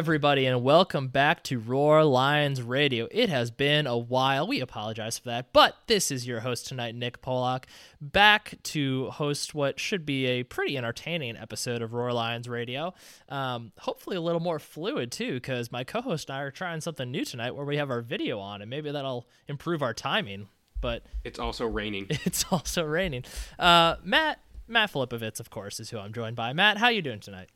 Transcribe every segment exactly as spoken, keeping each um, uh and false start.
everybody, and welcome back to Roar Lions Radio. It has been a while. We apologize for that, but this is your host tonight, Nick Pollock, back to host what should be a pretty entertaining episode of Roar Lions Radio. Um, hopefully a little more fluid, too, because my co-host and I are trying something new tonight where we have our video on, and maybe that'll improve our timing, but... It's also raining. It's also raining. Uh, Matt, Matt Filipovitz, of course, is who I'm joined by. Matt, how you doing tonight?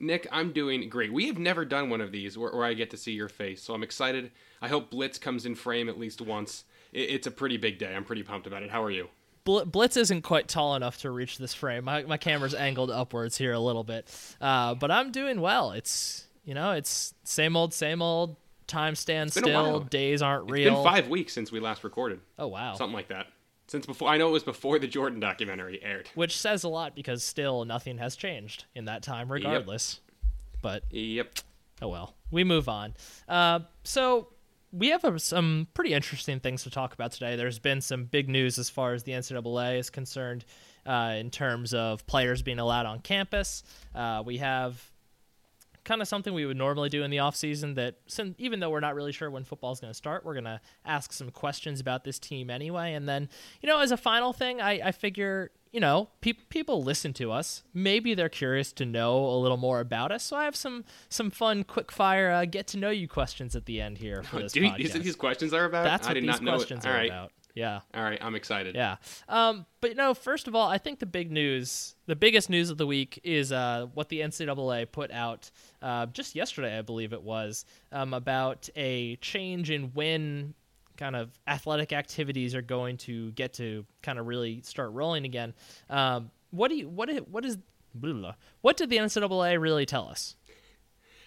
Nick, I'm doing great. We have never done one of these where, where I get to see your face, so I'm excited. I hope Blitz comes in frame at least once. It, it's a pretty big day. I'm pretty pumped about it. How are you? Bl- Blitz isn't quite tall enough to reach this frame. My my camera's angled upwards here a little bit, uh, but I'm doing well. It's, you know, it's same old, same old. Time stands still. Days aren't real. It's been five weeks since we last recorded. Oh, wow. Something like that. Since before, I know it was before the Jordan documentary aired. Which says a lot because still nothing has changed in that time regardless. Yep. But, yep. Oh well. We move on. Uh, so, we have a, some pretty interesting things to talk about today. There's been some big news as far as the N C double A is concerned uh, in terms of players being allowed on campus. Uh, we have kind of something we would normally do in the offseason that, even though we're not really sure when football is going to start, we're going to ask some questions about this team anyway. And then, you know, as a final thing, I, I figure, you know, pe- people listen to us. Maybe they're curious to know a little more about us. So I have some some fun, quick-fire, uh, get-to-know-you questions at the end here for no, this do you, podcast. Is it these questions are about? That's I what did these not questions know it. All are right. about. Yeah. All right. I'm excited. Yeah. Um, but, you know, first of all, I think the big news, the biggest news of the week is uh, what the N C double A put out uh, just yesterday, I believe it was, um, about a change in when kind of athletic activities are going to get to kind of really start rolling again. Um, what do you, what, what is, blah, blah, what did the N C double A really tell us?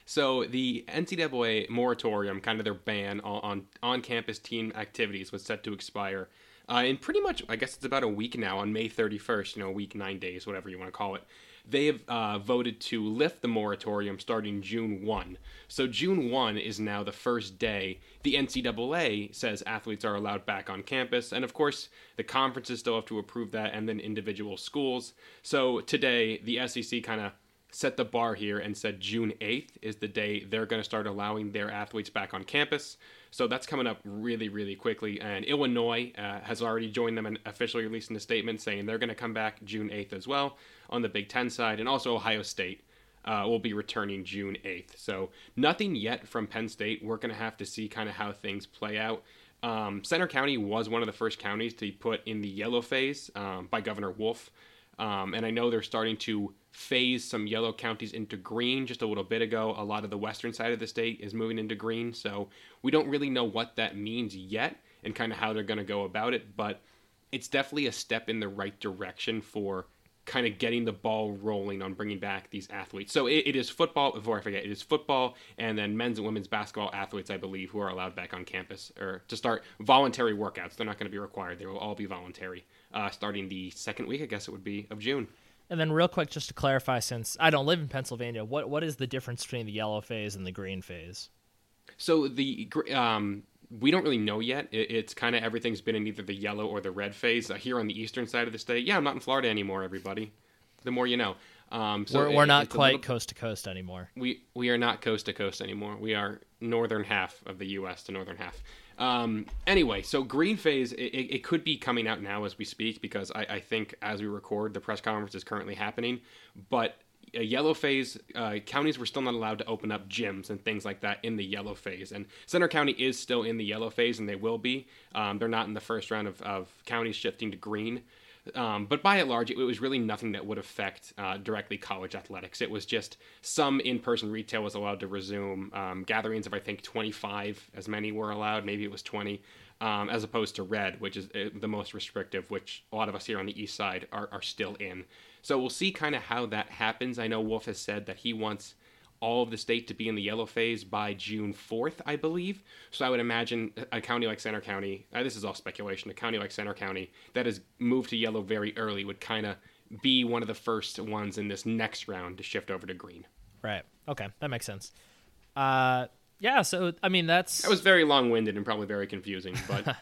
So the N C double A moratorium, kind of their ban on, on on-campus team activities, was set to expire uh, in pretty much, I guess it's about a week now, on May thirty-first, you know, a week, nine days, whatever you want to call it. They have uh, voted to lift the moratorium starting June first. So June first is now the first day the N C double A says athletes are allowed back on campus. And of course, the conferences still have to approve that, and then individual schools. So today, the S E C kind of set the bar here and said June eighth is the day they're going to start allowing their athletes back on campus. So that's coming up really, really quickly. And Illinois uh, has already joined them and officially releasing a statement saying they're going to come back June eighth as well on the Big Ten side. And also Ohio State uh, will be returning June eighth. So nothing yet from Penn State. We're going to have to see kind of how things play out. Um, Centre County was one of the first counties to be put in the yellow phase um, by Governor Wolf. Um, and I know they're starting to phase some yellow counties into green just a little bit ago. A lot of the western side of the state is moving into green, so we don't really know what that means yet and kind of how they're going to go about it, but it's definitely a step in the right direction for kind of getting the ball rolling on bringing back these athletes. So it, it is football, before I forget, it is football and then men's and women's basketball athletes, I believe, who are allowed back on campus or to start voluntary workouts. They're not going to be required. They will all be voluntary uh, starting the second week, I guess it would be, of June. And then real quick, just to clarify, since I don't live in Pennsylvania, what, what is the difference between the yellow phase and the green phase? So the um, we don't really know yet. It, it's kind of everything's been in either the yellow or the red phase uh, here on the eastern side of the state. Yeah, I'm not in Florida anymore, everybody. The more you know. Um, so we're we're it, not quite little, coast to coast anymore. We we are not coast to coast anymore. We are northern half of the U S to northern half. Um, anyway, so green phase, it, it could be coming out now as we speak because I, I think as we record, the press conference is currently happening. But a yellow phase, uh, counties were still not allowed to open up gyms and things like that in the yellow phase. And Centre County is still in the yellow phase, and they will be. Um, they're not in the first round of, of counties shifting to green. Um, but by and large, it, it was really nothing that would affect uh, directly college athletics. It was just some in-person retail was allowed to resume. Um, gatherings of, I think, twenty-five, as many were allowed. Maybe it was twenty, um, as opposed to red, which is the most restrictive, which a lot of us here on the east side are, are still in. So we'll see kind of how that happens. I know Wolf has said that he wants all of the state to be in the yellow phase by June fourth, I believe. So I would imagine a county like Centre County, uh, this is all speculation, a county like Centre County that has moved to yellow very early would kind of be one of the first ones in this next round to shift over to green. Right. Okay. That makes sense. Uh, Yeah, so, I mean, that's... That was very long-winded and probably very confusing, but...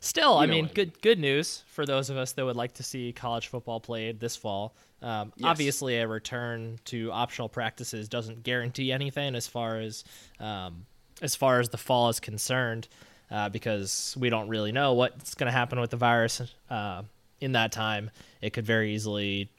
Still, I mean, good good news for those of us that would like to see college football played this fall. Um, yes. Obviously, a return to optional practices doesn't guarantee anything as far as, um, as, far as the fall is concerned, uh, because we don't really know what's going to happen with the virus uh, in that time. It could very easily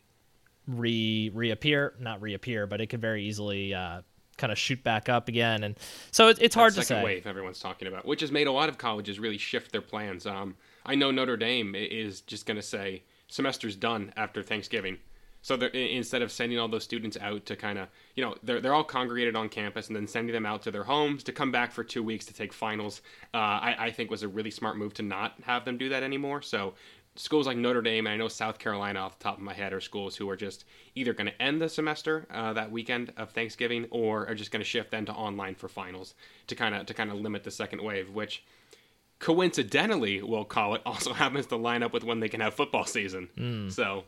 re reappear, not reappear, but it could very easily... Uh, kind of shoot back up again, and so it, it's hard to say. Second wave everyone's talking about, which has made a lot of colleges really shift their plans. Um, I know Notre Dame is just going to say semester's done after Thanksgiving, so instead of sending all those students out to kind of, you know, they're they're all congregated on campus and then sending them out to their homes to come back for two weeks to take finals. Uh, I, I think was a really smart move to not have them do that anymore. So. Schools like Notre Dame, and I know South Carolina off the top of my head, are schools who are just either going to end the semester uh, that weekend of Thanksgiving, or are just going to shift then to online for finals to kind of to kind of limit the second wave, which coincidentally, we'll call it, also happens to line up with when they can have football season. Mm. So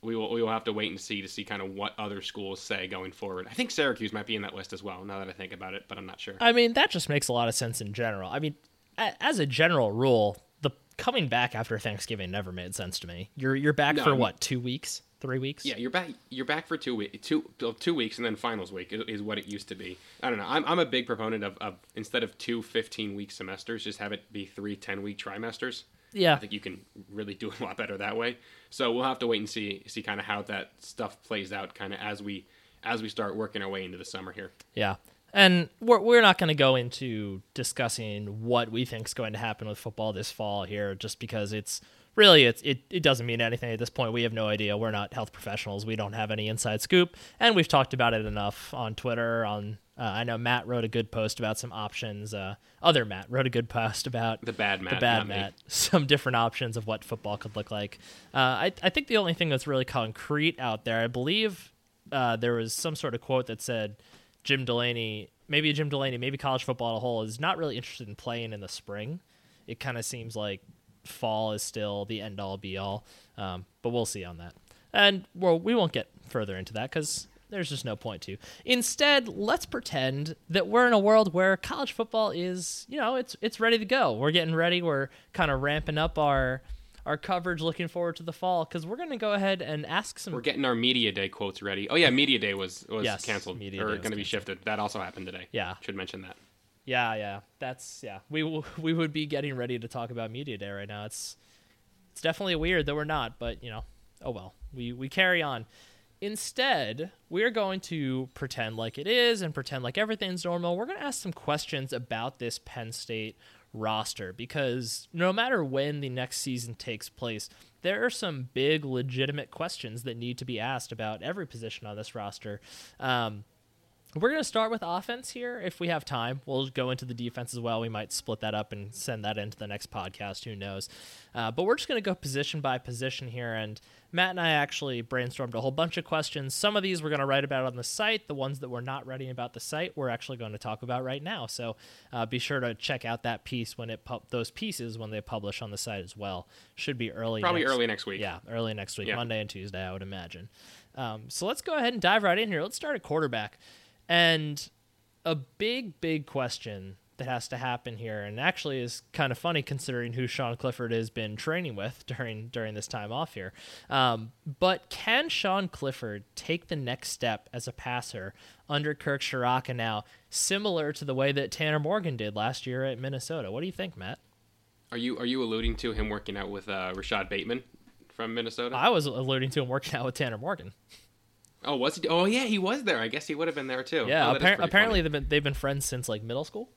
we will we will have to wait and see to see kind of what other schools say going forward. I think Syracuse might be in that list as well, now that I think about it, but I'm not sure. I mean, that just makes a lot of sense in general. I mean, as a general rule, coming back after Thanksgiving never made sense to me. You're you're back no, for what, two weeks, three weeks? Yeah, you're back. You're back for two week, two two weeks, and then finals week is, is what it used to be. I don't know. I'm I'm a big proponent of, of instead of two fifteen-week semesters, just have it be three ten-week trimesters. Yeah, I think you can really do a lot better that way. So we'll have to wait and see see kind of how that stuff plays out, kind of as we as we start working our way into the summer here. Yeah. And we're we're not going to go into discussing what we think is going to happen with football this fall here, just because it's really it's, it it doesn't mean anything at this point. We have no idea. We're not health professionals. We don't have any inside scoop, and we've talked about it enough on Twitter. On uh, I know Matt wrote a good post about some options. Uh, other Matt wrote a good post about the bad Matt, the bad Matt, me. Some different options of what football could look like. Uh, I I think the only thing that's really concrete out there, I believe, uh, there was some sort of quote that said. Jim Delany, maybe Jim Delany, maybe college football as a whole is not really interested in playing in the spring. It kind of seems like fall is still the end-all, be-all, um, but we'll see on that. And well, we won't get further into that because there's just no point to. Instead, let's pretend that we're in a world where college football is, you know, it's it's ready to go. We're getting ready. We're kind of ramping up our our coverage, looking forward to the fall, because we're going to go ahead and ask some... We're getting our Media Day quotes ready. Oh, yeah, Media Day was, was yes, canceled, Media or going to be shifted. That also happened today. Yeah. Should mention that. Yeah, yeah. That's, yeah. We w- we would be getting ready to talk about Media Day right now. It's it's definitely weird that we're not, but, you know, oh well. We, we carry on. Instead, we're going to pretend like it is and pretend like everything's normal. We're going to ask some questions about this Penn State roster, because no matter when the next season takes place, there are some big legitimate questions that need to be asked about every position on this roster. Um, we're going to start with offense here. If we have time, we'll go into the defense as well. We might split that up and send that into the next podcast. Who knows? Uh, but we're just going to go position by position here. And Matt and I actually brainstormed a whole bunch of questions. Some of these we're going to write about on the site. The ones that we're not writing about the site, we're actually going to talk about right now. So uh, be sure to check out that piece when it pu- those pieces when they publish on the site as well. Should be early. Probably next, early next week. Yeah, early next week, yeah. Monday and Tuesday, I would imagine. Um, so let's go ahead and dive right in here. Let's start at quarterback. And a big, big question that has to happen here, and actually is kind of funny considering who Sean Clifford has been training with during during this time off here. Um, but can Sean Clifford take the next step as a passer under Kirk Ciarrocca now, similar to the way that Tanner Morgan did last year at Minnesota? What do you think, Matt? Are you are you alluding to him working out with uh, Rashad Bateman from Minnesota? I was alluding to him working out with Tanner Morgan. Oh, was he? Oh, yeah, he was there. I guess he would have been there, too. Yeah, oh, appar- apparently they've been, they've been friends since, like, middle school.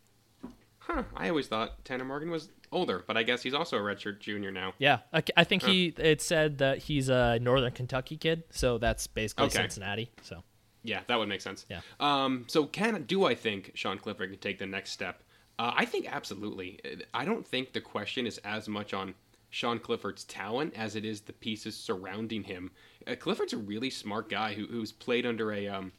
Huh. I always thought Tanner Morgan was older, but I guess he's also a redshirt junior now. Yeah. I, I think huh. he. It said that he's a Northern Kentucky kid, so that's basically okay. Cincinnati. So. Yeah, that would make sense. Yeah. Um. So can do I think Sean Clifford can take the next step? Uh, I think absolutely. I don't think the question is as much on Sean Clifford's talent as it is the pieces surrounding him. Uh, Clifford's a really smart guy who, who's played under a um,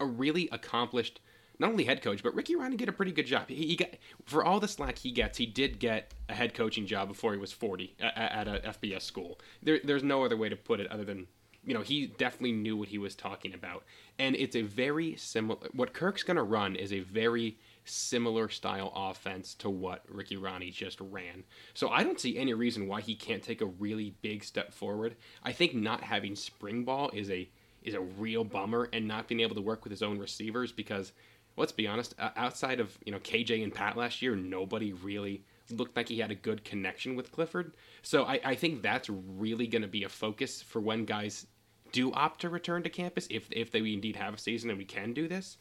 a really accomplished, not only head coach, but Ricky Rahne did a pretty good job. He, he got for all the slack he gets, he did get a head coaching job before he was forty at, at a F B S school. There, there's no other way to put it other than, you know, he definitely knew what he was talking about. And it's a very similar, what Kirk's going to run is a very similar style offense to what Ricky Rahne just ran. So I don't see any reason why he can't take a really big step forward. I think not having spring ball is a is a real bummer, and not being able to work with his own receivers, because let's be honest, outside of, you know, K J and Pat last year, nobody really looked like he had a good connection with Clifford. So I, I think that's really going to be a focus for when guys do opt to return to campus, if if they indeed have a season and we can do this.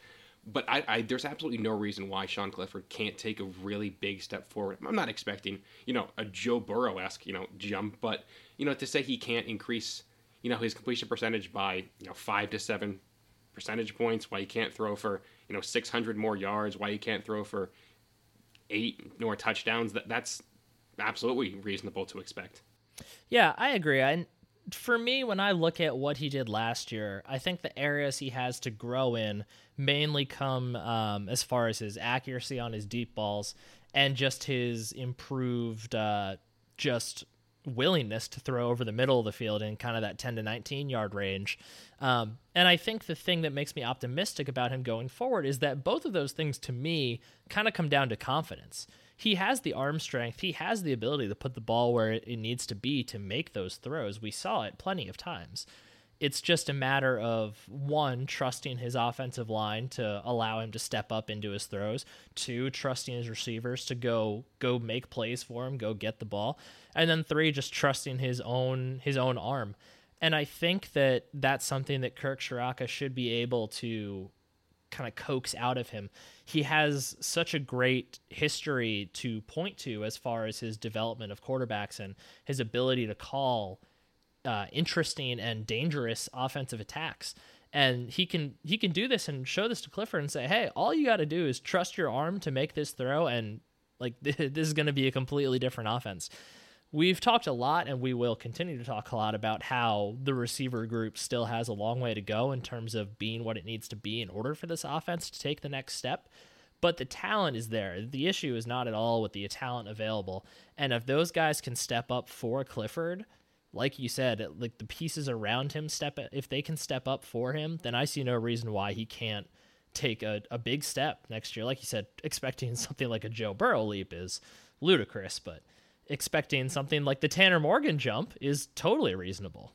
But I, I there's absolutely no reason why Sean Clifford can't take a really big step forward. I'm not expecting, you know, a Joe Burrow-esque, you know, jump, but, you know, to say he can't increase, you know, his completion percentage by, you know, five to seven percentage points, why he can't throw for, you know, six hundred more yards, why he can't throw for eight more touchdowns, that that's absolutely reasonable to expect. Yeah, I agree. And for me, when I look at what he did last year, I think the areas he has to grow in mainly come um, as far as his accuracy on his deep balls and just his improved uh, just willingness to throw over the middle of the field in kind of that ten to nineteen yard range. Um, and I think the thing that makes me optimistic about him going forward is that both of those things to me kind of come down to confidence. He has the arm strength. He has the ability to put the ball where it needs to be to make those throws. We saw it plenty of times. It's just a matter of, one, trusting his offensive line to allow him to step up into his throws, two, trusting his receivers to go go make plays for him, go get the ball, and then three, just trusting his own his own arm. And I think that that's something that Kirk Ciarrocca should be able to kind of coax out of him. He has such a great history to point to as far as his development of quarterbacks and his ability to call Uh, interesting and dangerous offensive attacks, and he can he can do this and show this to Clifford and say, hey, all you got to do is trust your arm to make this throw, and like this is going to be a completely different offense. We've talked a lot, and we will continue to talk a lot about how the receiver group still has a long way to go in terms of being what it needs to be in order for this offense to take the next step. But the talent is there. The issue is not at all with the talent available, and if those guys can step up for Clifford, like you said, like the pieces around him step, if they can step up for him, then I see no reason why he can't take a, a big step next year. Like you said, expecting something like a Joe Burrow leap is ludicrous, but expecting something like the Tanner Morgan jump is totally reasonable.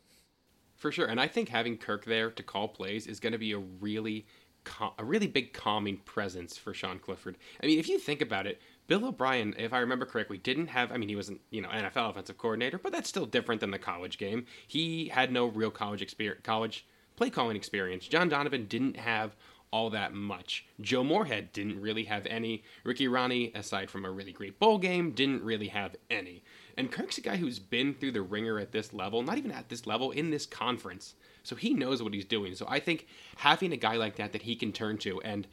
For sure. And I think having Kirk there to call plays is going to be a really, cal- a really big calming presence for Sean Clifford. I mean, if you think about it, Bill O'Brien, if I remember correctly, didn't have, I mean, he was an, you know, N F L offensive coordinator, but that's still different than the college game. He had no real college experience, college play calling experience. John Donovan didn't have all that much. Joe Moorhead didn't really have any. Ricky Rahne, aside from a really great bowl game, didn't really have any. And Kirk's a guy who's been through the ringer at this level, not even at this level, in this conference. So he knows what he's doing. So I think having a guy like that that he can turn to, and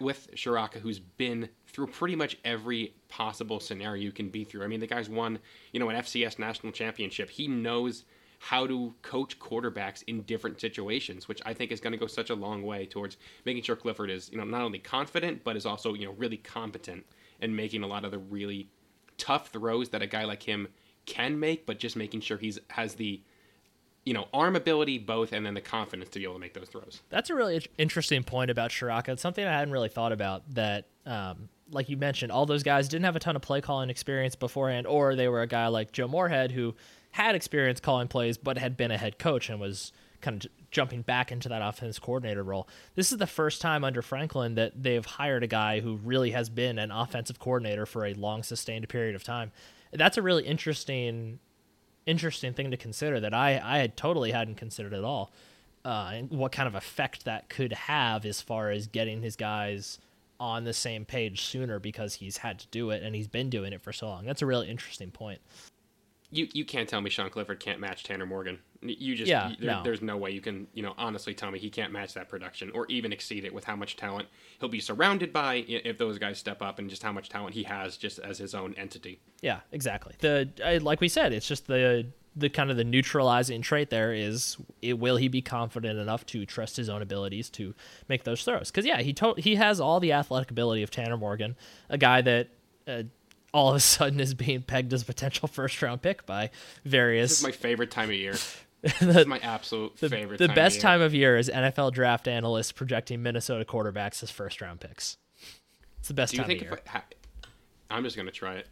with Shiraka, who's been through pretty much every possible scenario you can be through. I mean, the guy's won, you know, an F C S national championship. He knows how to coach quarterbacks in different situations, which I think is going to go such a long way towards making sure Clifford is, you know, not only confident, but is also, you know, really competent in making a lot of the really tough throws that a guy like him can make, but just making sure he's has the, you know, arm ability both, and then the confidence to be able to make those throws. That's a really interesting point about Shiraka. It's something I hadn't really thought about, that, um, like you mentioned, all those guys didn't have a ton of play calling experience beforehand, or they were a guy like Joe Moorhead who had experience calling plays, but had been a head coach and was kind of jumping back into that offense coordinator role. This is the first time under Franklin that they've hired a guy who really has been an offensive coordinator for a long sustained period of time. That's a really interesting interesting thing to consider that I, I had totally hadn't considered at all, uh, and what kind of effect that could have as far as getting his guys on the same page sooner, because he's had to do it and he's been doing it for so long. That's a really interesting point. You you can't tell me Sean Clifford can't match Tanner Morgan. You just yeah, there, no. There's no way you can, you know, honestly tell me he can't match that production or even exceed it with how much talent he'll be surrounded by if those guys step up, and just how much talent he has just as his own entity. Yeah, exactly. The like we said, it's just the the kind of the neutralizing trait there is, it, will he be confident enough to trust his own abilities to make those throws? Because yeah, he to- he has all the athletic ability of Tanner Morgan, a guy that. Uh, all of a sudden is being pegged as a potential first-round pick by various... This is my favorite time of year. the, this is my absolute the, favorite the time of year. The best time of year is N F L draft analysts projecting Minnesota quarterbacks as first-round picks. It's the best do you time think of year. If I, I'm just going to try it.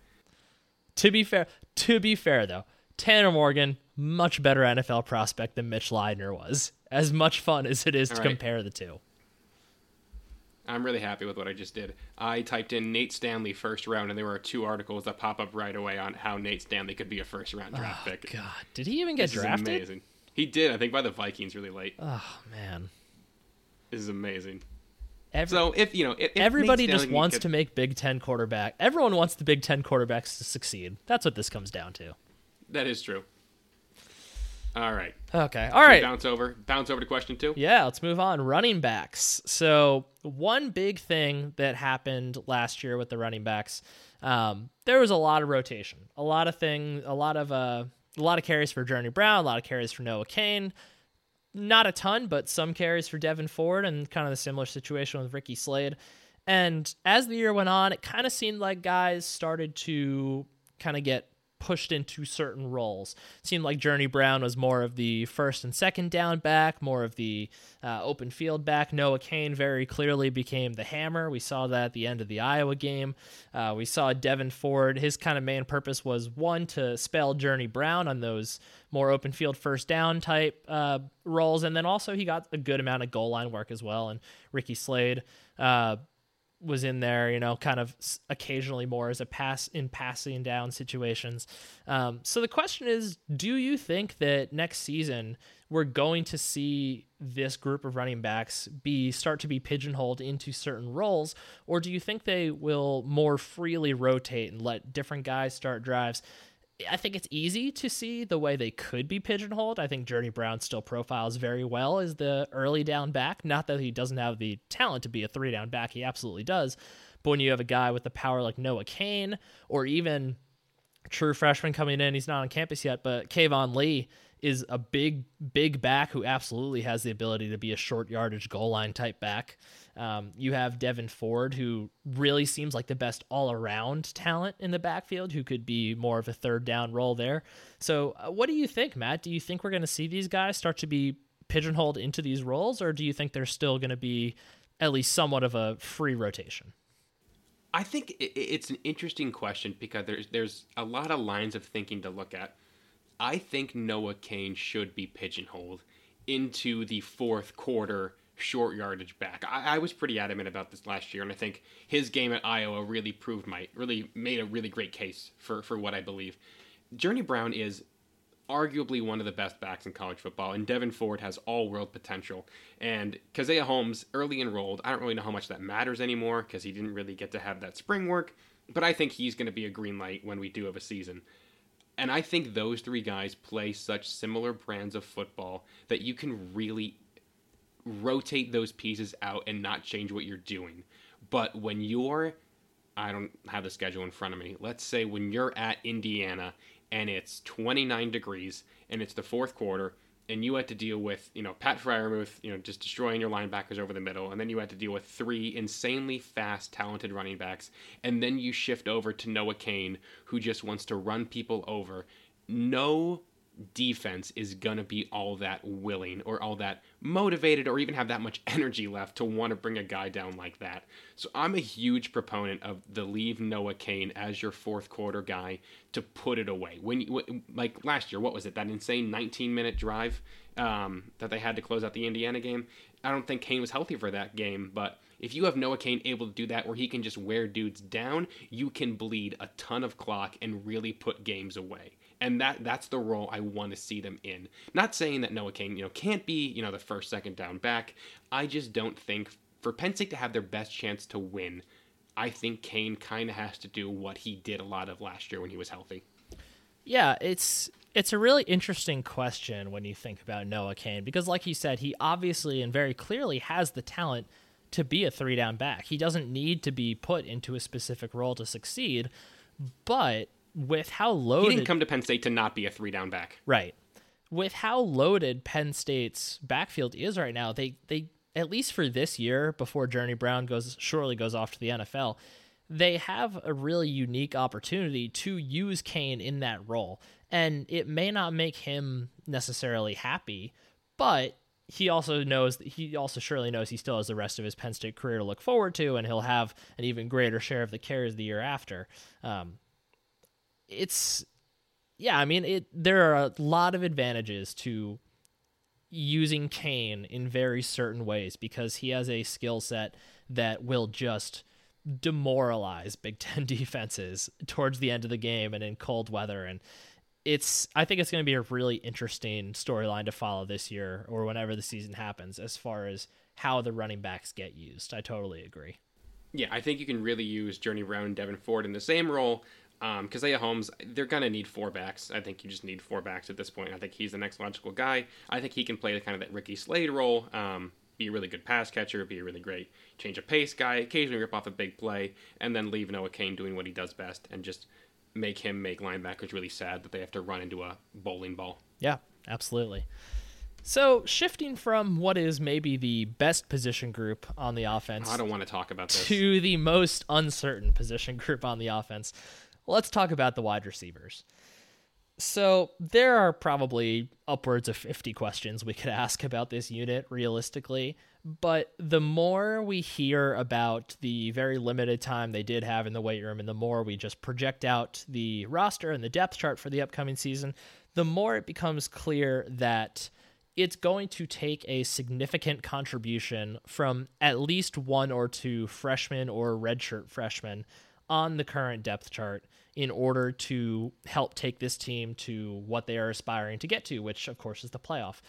To be fair, to be fair though, Tanner Morgan, much better N F L prospect than Mitch Leidner was. As much fun as it is All to right. compare the two. I'm really happy with what I just did. I typed in Nate Stanley first round, and there were two articles that pop up right away on how Nate Stanley could be a first round draft oh, pick. God, did he even get this drafted? Is amazing. He did, I think, by the Vikings really late. Oh man, this is amazing. Every, so if you know, if, if everybody just wants could, to make Big Ten quarterback. Everyone wants the Big Ten quarterbacks to succeed. That's what this comes down to. That is true. All right. Okay. All right. Bounce over. Bounce over to question two. Yeah, let's move on. Running backs. So one big thing that happened last year with the running backs, um, there was a lot of rotation, a lot of thing, a lot of uh, a lot of carries for Journey Brown, a lot of carries for Noah Cain. Not a ton, but some carries for Devyn Ford, and kind of the similar situation with Ricky Slade. And as the year went on, it kind of seemed like guys started to kind of get pushed into certain roles. It seemed like Journey Brown was more of the first and second down back, more of the uh, open field back. Noah Cain very clearly became the hammer. We saw that at the end of the Iowa game. Uh, we saw Devyn Ford. His kind of main purpose was, one, to spell Journey Brown on those more open field first down type uh, roles. And then also he got a good amount of goal line work as well. And Ricky Slade uh, was in there, you know, kind of occasionally more as a pass in passing down situations. Um, so the question is, do you think that next season we're going to see this group of running backs be start to be pigeonholed into certain roles, or do you think they will more freely rotate and let different guys start drives? I think it's easy to see the way they could be pigeonholed. I think Journey Brown still profiles very well as the early down back. Not that he doesn't have the talent to be a three down back. He absolutely does. But when you have a guy with the power like Noah Cain, or even true freshman coming in, he's not on campus yet, but Kayvon Lee is a big, big back who absolutely has the ability to be a short yardage goal line type back. Um, you have Devyn Ford, who really seems like the best all-around talent in the backfield, who could be more of a third down role there. So uh, what do you think, Matt? Do you think we're going to see these guys start to be pigeonholed into these roles, or do you think they're still going to be at least somewhat of a free rotation? I think it's an interesting question because there's, there's a lot of lines of thinking to look at. I think Noah Cain should be pigeonholed into the fourth quarter short yardage back. I, I was pretty adamant about this last year, and I think his game at Iowa really proved my really made a really great case for, for what I believe. Journey Brown is arguably one of the best backs in college football, and Devyn Ford has all-world potential. And Kazea Holmes, early enrolled, I don't really know how much that matters anymore because he didn't really get to have that spring work, but I think he's going to be a green light when we do have a season. And I think those three guys play such similar brands of football that you can really rotate those pieces out and not change what you're doing. But when you're, I don't have the schedule in front of me, let's say when you're at Indiana and it's twenty-nine degrees and it's the fourth quarter and you had to deal with, you know, Pat Freiermuth, you know, just destroying your linebackers over the middle, and then you had to deal with three insanely fast, talented running backs, and then you shift over to Noah Cain, who just wants to run people over. No defense is going to be all that willing or all that motivated or even have that much energy left to want to bring a guy down like that. So I'm a huge proponent of the leave Noah Cain as your fourth quarter guy to put it away. When you, like last year, what was it? That insane nineteen minute drive um, that they had to close out the Indiana game. I don't think Cain was healthy for that game, but if you have Noah Cain able to do that where he can just wear dudes down, you can bleed a ton of clock and really put games away. And that that's the role I want to see them in. Not saying that Noah Cain, you know, can't be, you know, the first, second down back. I just don't think for Penn State to have their best chance to win, I think Cain kind of has to do what he did a lot of last year when he was healthy. Yeah, it's it's a really interesting question when you think about Noah Cain, because like you said, he obviously and very clearly has the talent to be a three down back. He doesn't need to be put into a specific role to succeed, but with how loaded... He didn't come to Penn State to not be a three-down back. Right. With how loaded Penn State's backfield is right now, they, they at least for this year, before Journey Brown goes surely goes off to the N F L, they have a really unique opportunity to use Cain in that role. And it may not make him necessarily happy, but he also knows that he also surely knows he still has the rest of his Penn State career to look forward to, and he'll have an even greater share of the carries the year after. Um, it's yeah, I mean, it, there are a lot of advantages to using Cain in very certain ways because he has a skill set that will just demoralize Big Ten defenses towards the end of the game and in cold weather. And it's, I think it's going to be a really interesting storyline to follow this year or whenever the season happens, as far as how the running backs get used. I totally agree. Yeah. I think you can really use Journey Brown and Devyn Ford in the same role. Um, Kazaiah Holmes, they're going to need four backs. I think you just need four backs at this point. I think he's the next logical guy. I think he can play the kind of that Ricky Slade role, um, be a really good pass catcher, be a really great change of pace guy, occasionally rip off a big play, and then leave Noah Cain doing what he does best and just make him make linebackers really sad that they have to run into a bowling ball. Yeah, absolutely. So shifting from what is maybe the best position group on the offense, I don't want to talk about this, to the most uncertain position group on the offense, let's talk about the wide receivers. So there are probably upwards of fifty questions we could ask about this unit realistically, but the more we hear about the very limited time they did have in the weight room and the more we just project out the roster and the depth chart for the upcoming season, the more it becomes clear that it's going to take a significant contribution from at least one or two freshmen or redshirt freshmen on the current depth chart in order to help take this team to what they are aspiring to get to, which of course is the playoff.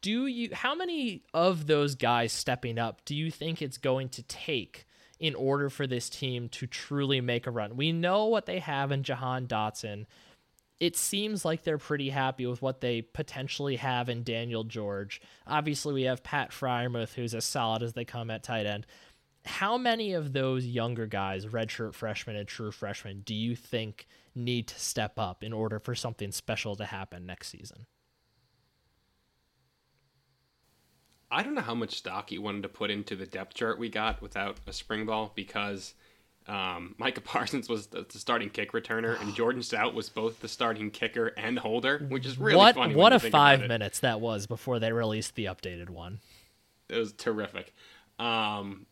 Do you, how many of those guys stepping up do you think it's going to take in order for this team to truly make a run? We know what they have in Jahan Dotson. It seems like they're pretty happy with what they potentially have in Daniel George. Obviously we have Pat Freiermuth, who's as solid as they come at tight end. How many of those younger guys, redshirt freshmen and true freshmen, do you think need to step up in order for something special to happen next season? I don't know how much stock you wanted to put into the depth chart we got without a spring ball, because um, Micah Parsons was the starting kick returner and Jordan Stout was both the starting kicker and holder, which is really what, funny. What a five minutes that was before they released the updated one. It was terrific. Um,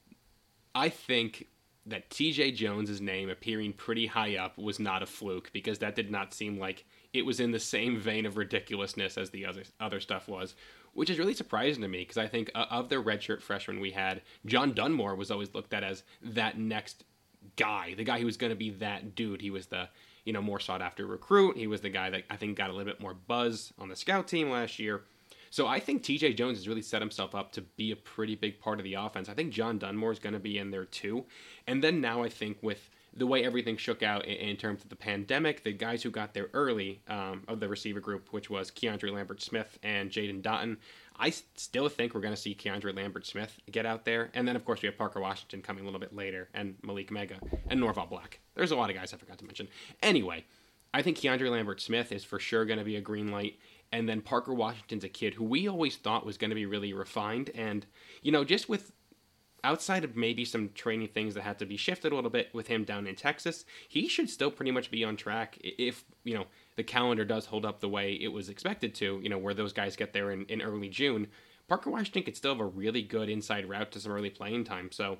I think that T J Jones' name appearing pretty high up was not a fluke, because that did not seem like it was in the same vein of ridiculousness as the other other stuff was, which is really surprising to me, because I think uh, of the redshirt freshman we had, John Dunmore was always looked at as that next guy, the guy who was going to be that dude. He was the, you know, more sought-after recruit. He was the guy that I think got a little bit more buzz on the scout team last year. So I think T J Jones has really set himself up to be a pretty big part of the offense. I think John Dunmore is going to be in there too. And then now I think with the way everything shook out in, in terms of the pandemic, the guys who got there early um, of the receiver group, which was KeAndre Lambert-Smith and Jahan Dotson, I still think we're going to see KeAndre Lambert-Smith get out there. And then, of course, we have Parker Washington coming a little bit later, and Malik Mega, and Norval Black. There's a lot of guys I forgot to mention. Anyway, I think KeAndre Lambert-Smith is for sure going to be a green light. And then Parker Washington's a kid who we always thought was going to be really refined. And, you know, just with outside of maybe some training things that had to be shifted a little bit with him down in Texas, he should still pretty much be on track if, you know, the calendar does hold up the way it was expected to, you know, where those guys get there in, in early June. Parker Washington could still have a really good inside route to some early playing time. So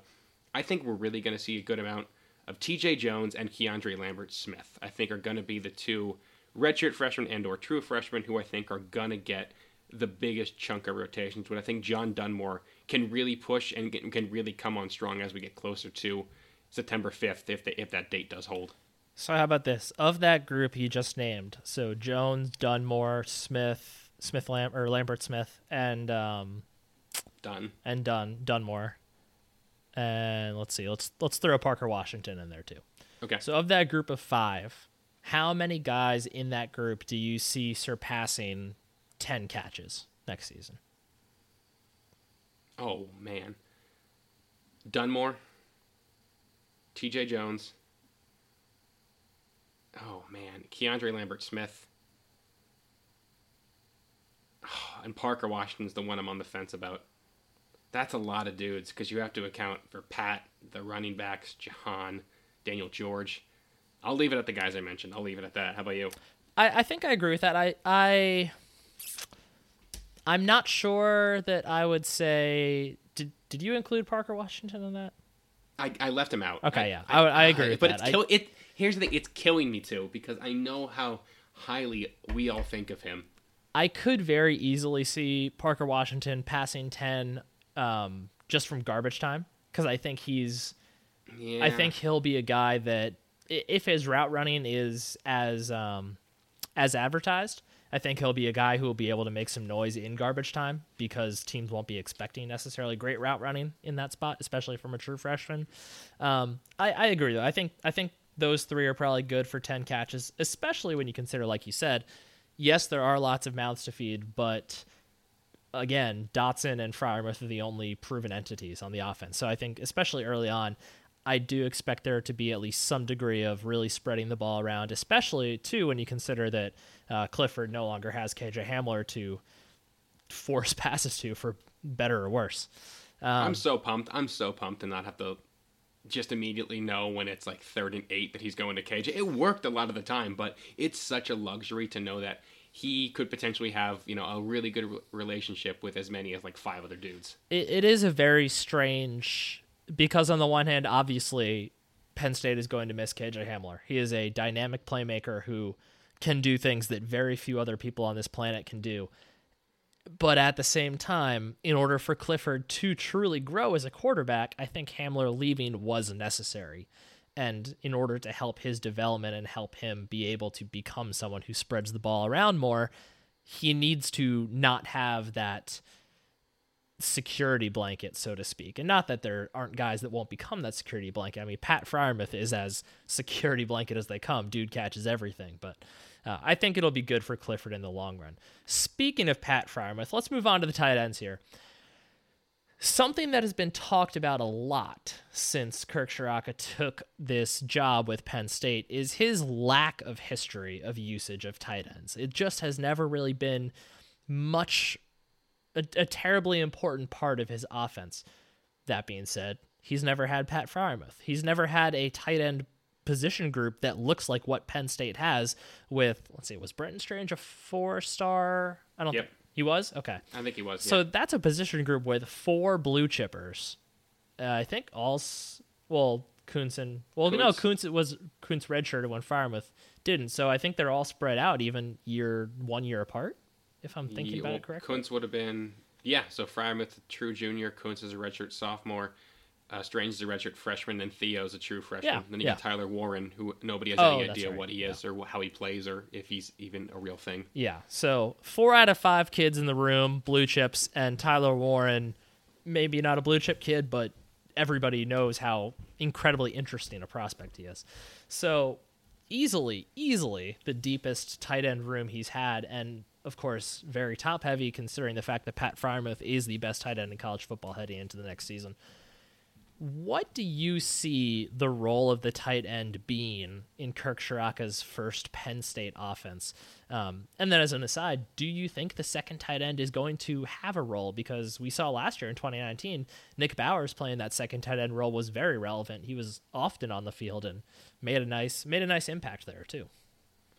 I think we're really going to see a good amount of T J Jones and KeAndre Lambert-Smith, I think, are going to be the two redshirt freshmen and or true freshmen who I think are going to get the biggest chunk of rotations, but I think John Dunmore can really push and get, can really come on strong as we get closer to September fifth, if the, if that date does hold. So how about this? Of that group you just named, so Jones, Dunmore, Smith, Smith Lam- or Lambert-Smith, and um, Dunn. And Dunn, Dunmore. And let's see, let's let's throw Parker Washington in there too. Okay. So of that group of five, how many guys in that group do you see surpassing ten catches next season? Oh, man. Dunmore. T J Jones. Oh, man. KeAndre Lambert-Smith. Oh, and Parker Washington's the one I'm on the fence about. That's a lot of dudes, because you have to account for Pat, the running backs, Jahan, Daniel George. I'll leave it at the guys I mentioned. I'll leave it at that. How about you? I, I think I agree with that. I I I'm not sure that I would say. Did Did you include Parker Washington in that? I, I left him out. Okay, I, yeah, I, I, I agree. I, with but that. It's kill, it. Here's the thing. It's killing me too because I know how highly we all think of him. I could very easily see Parker Washington passing ten, um, just from garbage time because I think he's. Yeah. I think he'll be a guy that if his route running is as um, as advertised. I think he'll be a guy who will be able to make some noise in garbage time because teams won't be expecting necessarily great route running in that spot, especially from a true freshman. Um, I, I agree, though. I think I think those three are probably good for ten catches, especially when you consider, like you said, yes, there are lots of mouths to feed, but again, Dotson and Freiermuth are the only proven entities on the offense. So I think, especially early on, I do expect there to be at least some degree of really spreading the ball around, especially, too, when you consider that uh, Clifford no longer has K J Hamler to force passes to, for better or worse. Um, I'm so pumped. I'm so pumped to not have to just immediately know when it's like third and eight that he's going to K J. It worked a lot of the time, but it's such a luxury to know that he could potentially have, you know, a really good re- relationship with as many as like five other dudes. It, it is a very strange... Because on the one hand, obviously, Penn State is going to miss K J Hamler. He is a dynamic playmaker who can do things that very few other people on this planet can do. But at the same time, in order for Clifford to truly grow as a quarterback, I think Hamler leaving was necessary. And in order to help his development and help him be able to become someone who spreads the ball around more, he needs to not have that security blanket, so to speak. And not that there aren't guys that won't become that security blanket. I mean, Pat Freiermuth is as security blanket as they come. Dude catches everything. But uh, I think it'll be good for Clifford in the long run. Speaking of Pat Freiermuth, let's move on to the tight ends here. Something that has been talked about a lot since Kirk Ciarrocca took this job with Penn State is his lack of history of usage of tight ends. It just has never really been much A, a terribly important part of his offense. That being said, he's never had Pat Freiermuth. He's never had a tight end position group that looks like what Penn State has with, let's see, was Brenton Strange a four-star? I don't yep. think he was. Okay. I think he was. So yeah. That's a position group with four blue chippers. Uh, I think all, well, Kuntz and, well, Kuntz. no, Kuntz was Kuntz redshirted when Freiermuth didn't. So I think they're all spread out even year, one year apart. If I'm thinking about it correctly. Kuntz would have been, yeah, so Freiermuth, true junior, Kuntz is a redshirt sophomore, uh, Strange is a redshirt freshman, then Theo's a true freshman. Yeah, then you yeah. get Tyler Warren, who nobody has oh, any idea right. what he is yeah. or how he plays or if he's even a real thing. Yeah, so four out of five kids in the room, blue chips, and Tyler Warren, maybe not a blue chip kid, but everybody knows how incredibly interesting a prospect he is. So easily, easily the deepest tight end room he's had, and of course, very top-heavy, considering the fact that Pat Freiermuth is the best tight end in college football heading into the next season. What do you see the role of the tight end being in Kirk Ciarrocca's first Penn State offense? Um, and then as an aside, do you think the second tight end is going to have a role? Because we saw last year in twenty nineteen, Nick Bowers playing that second tight end role was very relevant. He was often on the field and made a nice, made a nice impact there, too.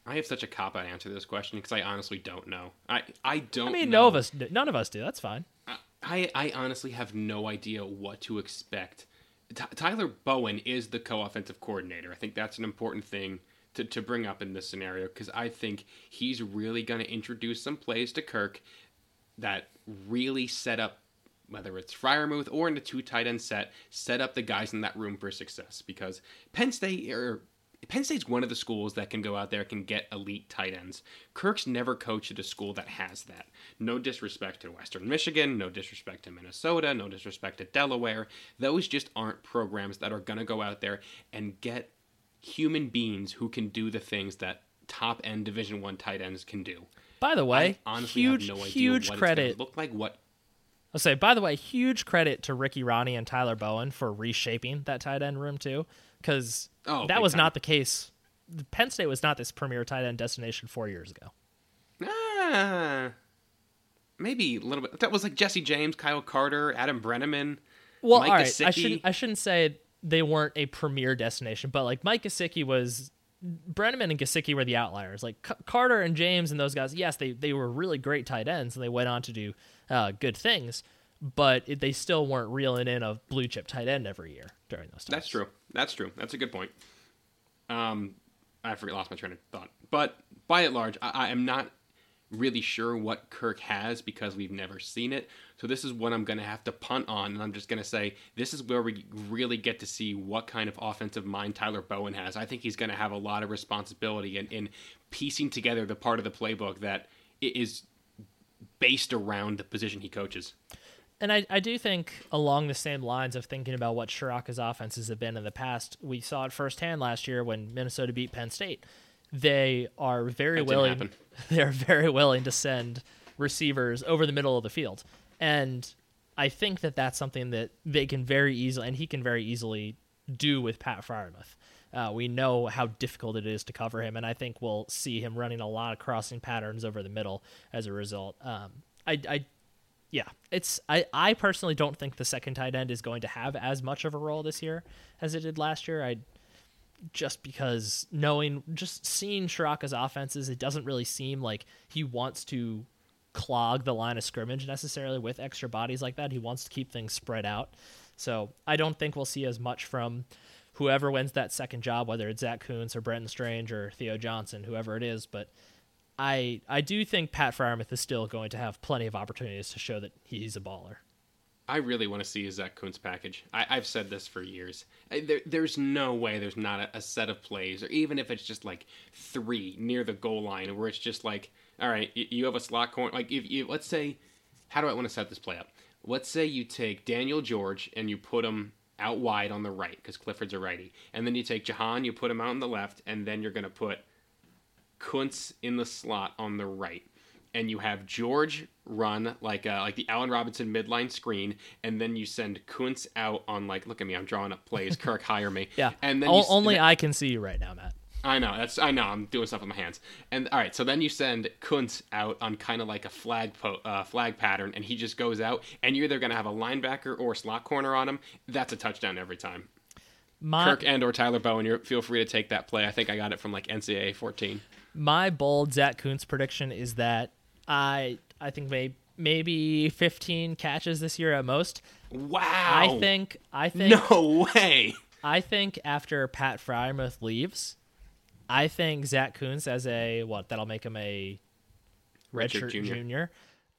I have such a cop-out answer to this question because I honestly don't know. I, I don't know. I mean, know. No of us, none of us do. That's fine. I, I, I honestly have no idea what to expect. T- Tyler Bowen is the co-offensive coordinator. I think that's an important thing to, to bring up in this scenario because I think he's really going to introduce some plays to Kirk that really set up, whether it's Freiermuth or in the two tight end set, set up the guys in that room for success because Penn State... or Penn State's one of the schools that can go out there can get elite tight ends. Kirk's never coached at a school that has that. No disrespect to Western Michigan, no disrespect to Minnesota, no disrespect to Delaware. Those just aren't programs that are going to go out there and get human beings who can do the things that top-end Division I tight ends can do. By the way, I honestly huge, have no idea huge what credit. It's going to look like, what I'll say, by the way, huge credit to Ricky Rahne and Tyler Bowen for reshaping that tight end room, too, because oh, that was time. Not the case. Penn State was not this premier tight end destination four years ago. Ah, maybe a little bit. That was like Jesse James, Kyle Carter, Adam Brenneman, well, Mike all right. Gesicki. I shouldn't, I shouldn't say they weren't a premier destination, but like Mike Gesicki was Brenneman and Gesicki were the outliers. Like C- Carter and James and those guys, yes, they, they were really great tight ends and they went on to do uh, good things, but it, they still weren't reeling in a blue chip tight end every year during those times. That's true. That's true. That's a good point. Um, I forgot, lost my train of thought. But by and large, I, I am not really sure what Kirk has because we've never seen it. So this is what I'm going to have to punt on, and I'm just going to say this is where we really get to see what kind of offensive mind Tyler Bowen has. I think he's going to have a lot of responsibility in, in piecing together the part of the playbook that is based around the position he coaches. And I, I do think along the same lines of thinking about what Shiraka's offenses have been in the past, we saw it firsthand last year when Minnesota beat Penn State. They are very that willing. They're very willing to send receivers over the middle of the field. And I think that that's something that they can very easily, and he can very easily do with Pat Freiermuth. Uh, we know how difficult it is to cover him. And I think we'll see him running a lot of crossing patterns over the middle as a result. Um, I, I, Yeah, it's I, I personally don't think the second tight end is going to have as much of a role this year as it did last year. I just because knowing just seeing Shiraka's offenses, it doesn't really seem like he wants to clog the line of scrimmage necessarily with extra bodies like that. He wants to keep things spread out. So I don't think we'll see as much from whoever wins that second job, whether it's Zack Kuntz or Brenton Strange or Theo Johnson, whoever it is, but I I do think Pat Freiermuth is still going to have plenty of opportunities to show that he's a baller. I really want to see his Zack Kuntz package. I, I've said this for years. I, there, there's no way there's not a, a set of plays, or even if it's just like three near the goal line, where it's just like, all right, you, you have a slot corner. Like, if you let's say, how do I want to set this play up? Let's say you take Daniel George and you put him out wide on the right because Clifford's a righty, and then you take Jahan, you put him out on the left, and then you're going to put Kuntz in the slot on the right, and you have George run like uh, like the Allen Robinson midline screen, and then you send Kuntz out on like, look at me, I'm drawing up plays. Kirk, hire me. Yeah, and then o- you, only and then, I can see you right now, Matt. I know that's I know I'm doing stuff with my hands. And all right, so then you send Kuntz out on kind of like a flag po- uh, flag pattern, and he just goes out, and you're either gonna have a linebacker or a slot corner on him. That's a touchdown every time. My- Kirk and or Tyler Bowen, you feel free to take that play. I think I got it from like N C double A fourteen. My bold Zack Kuntz prediction is that I I think may, maybe fifteen catches this year at most. Wow. I think I think no way. I think after Pat Freiermuth leaves, I think Zack Kuntz as a what that'll make him a redshirt junior. junior.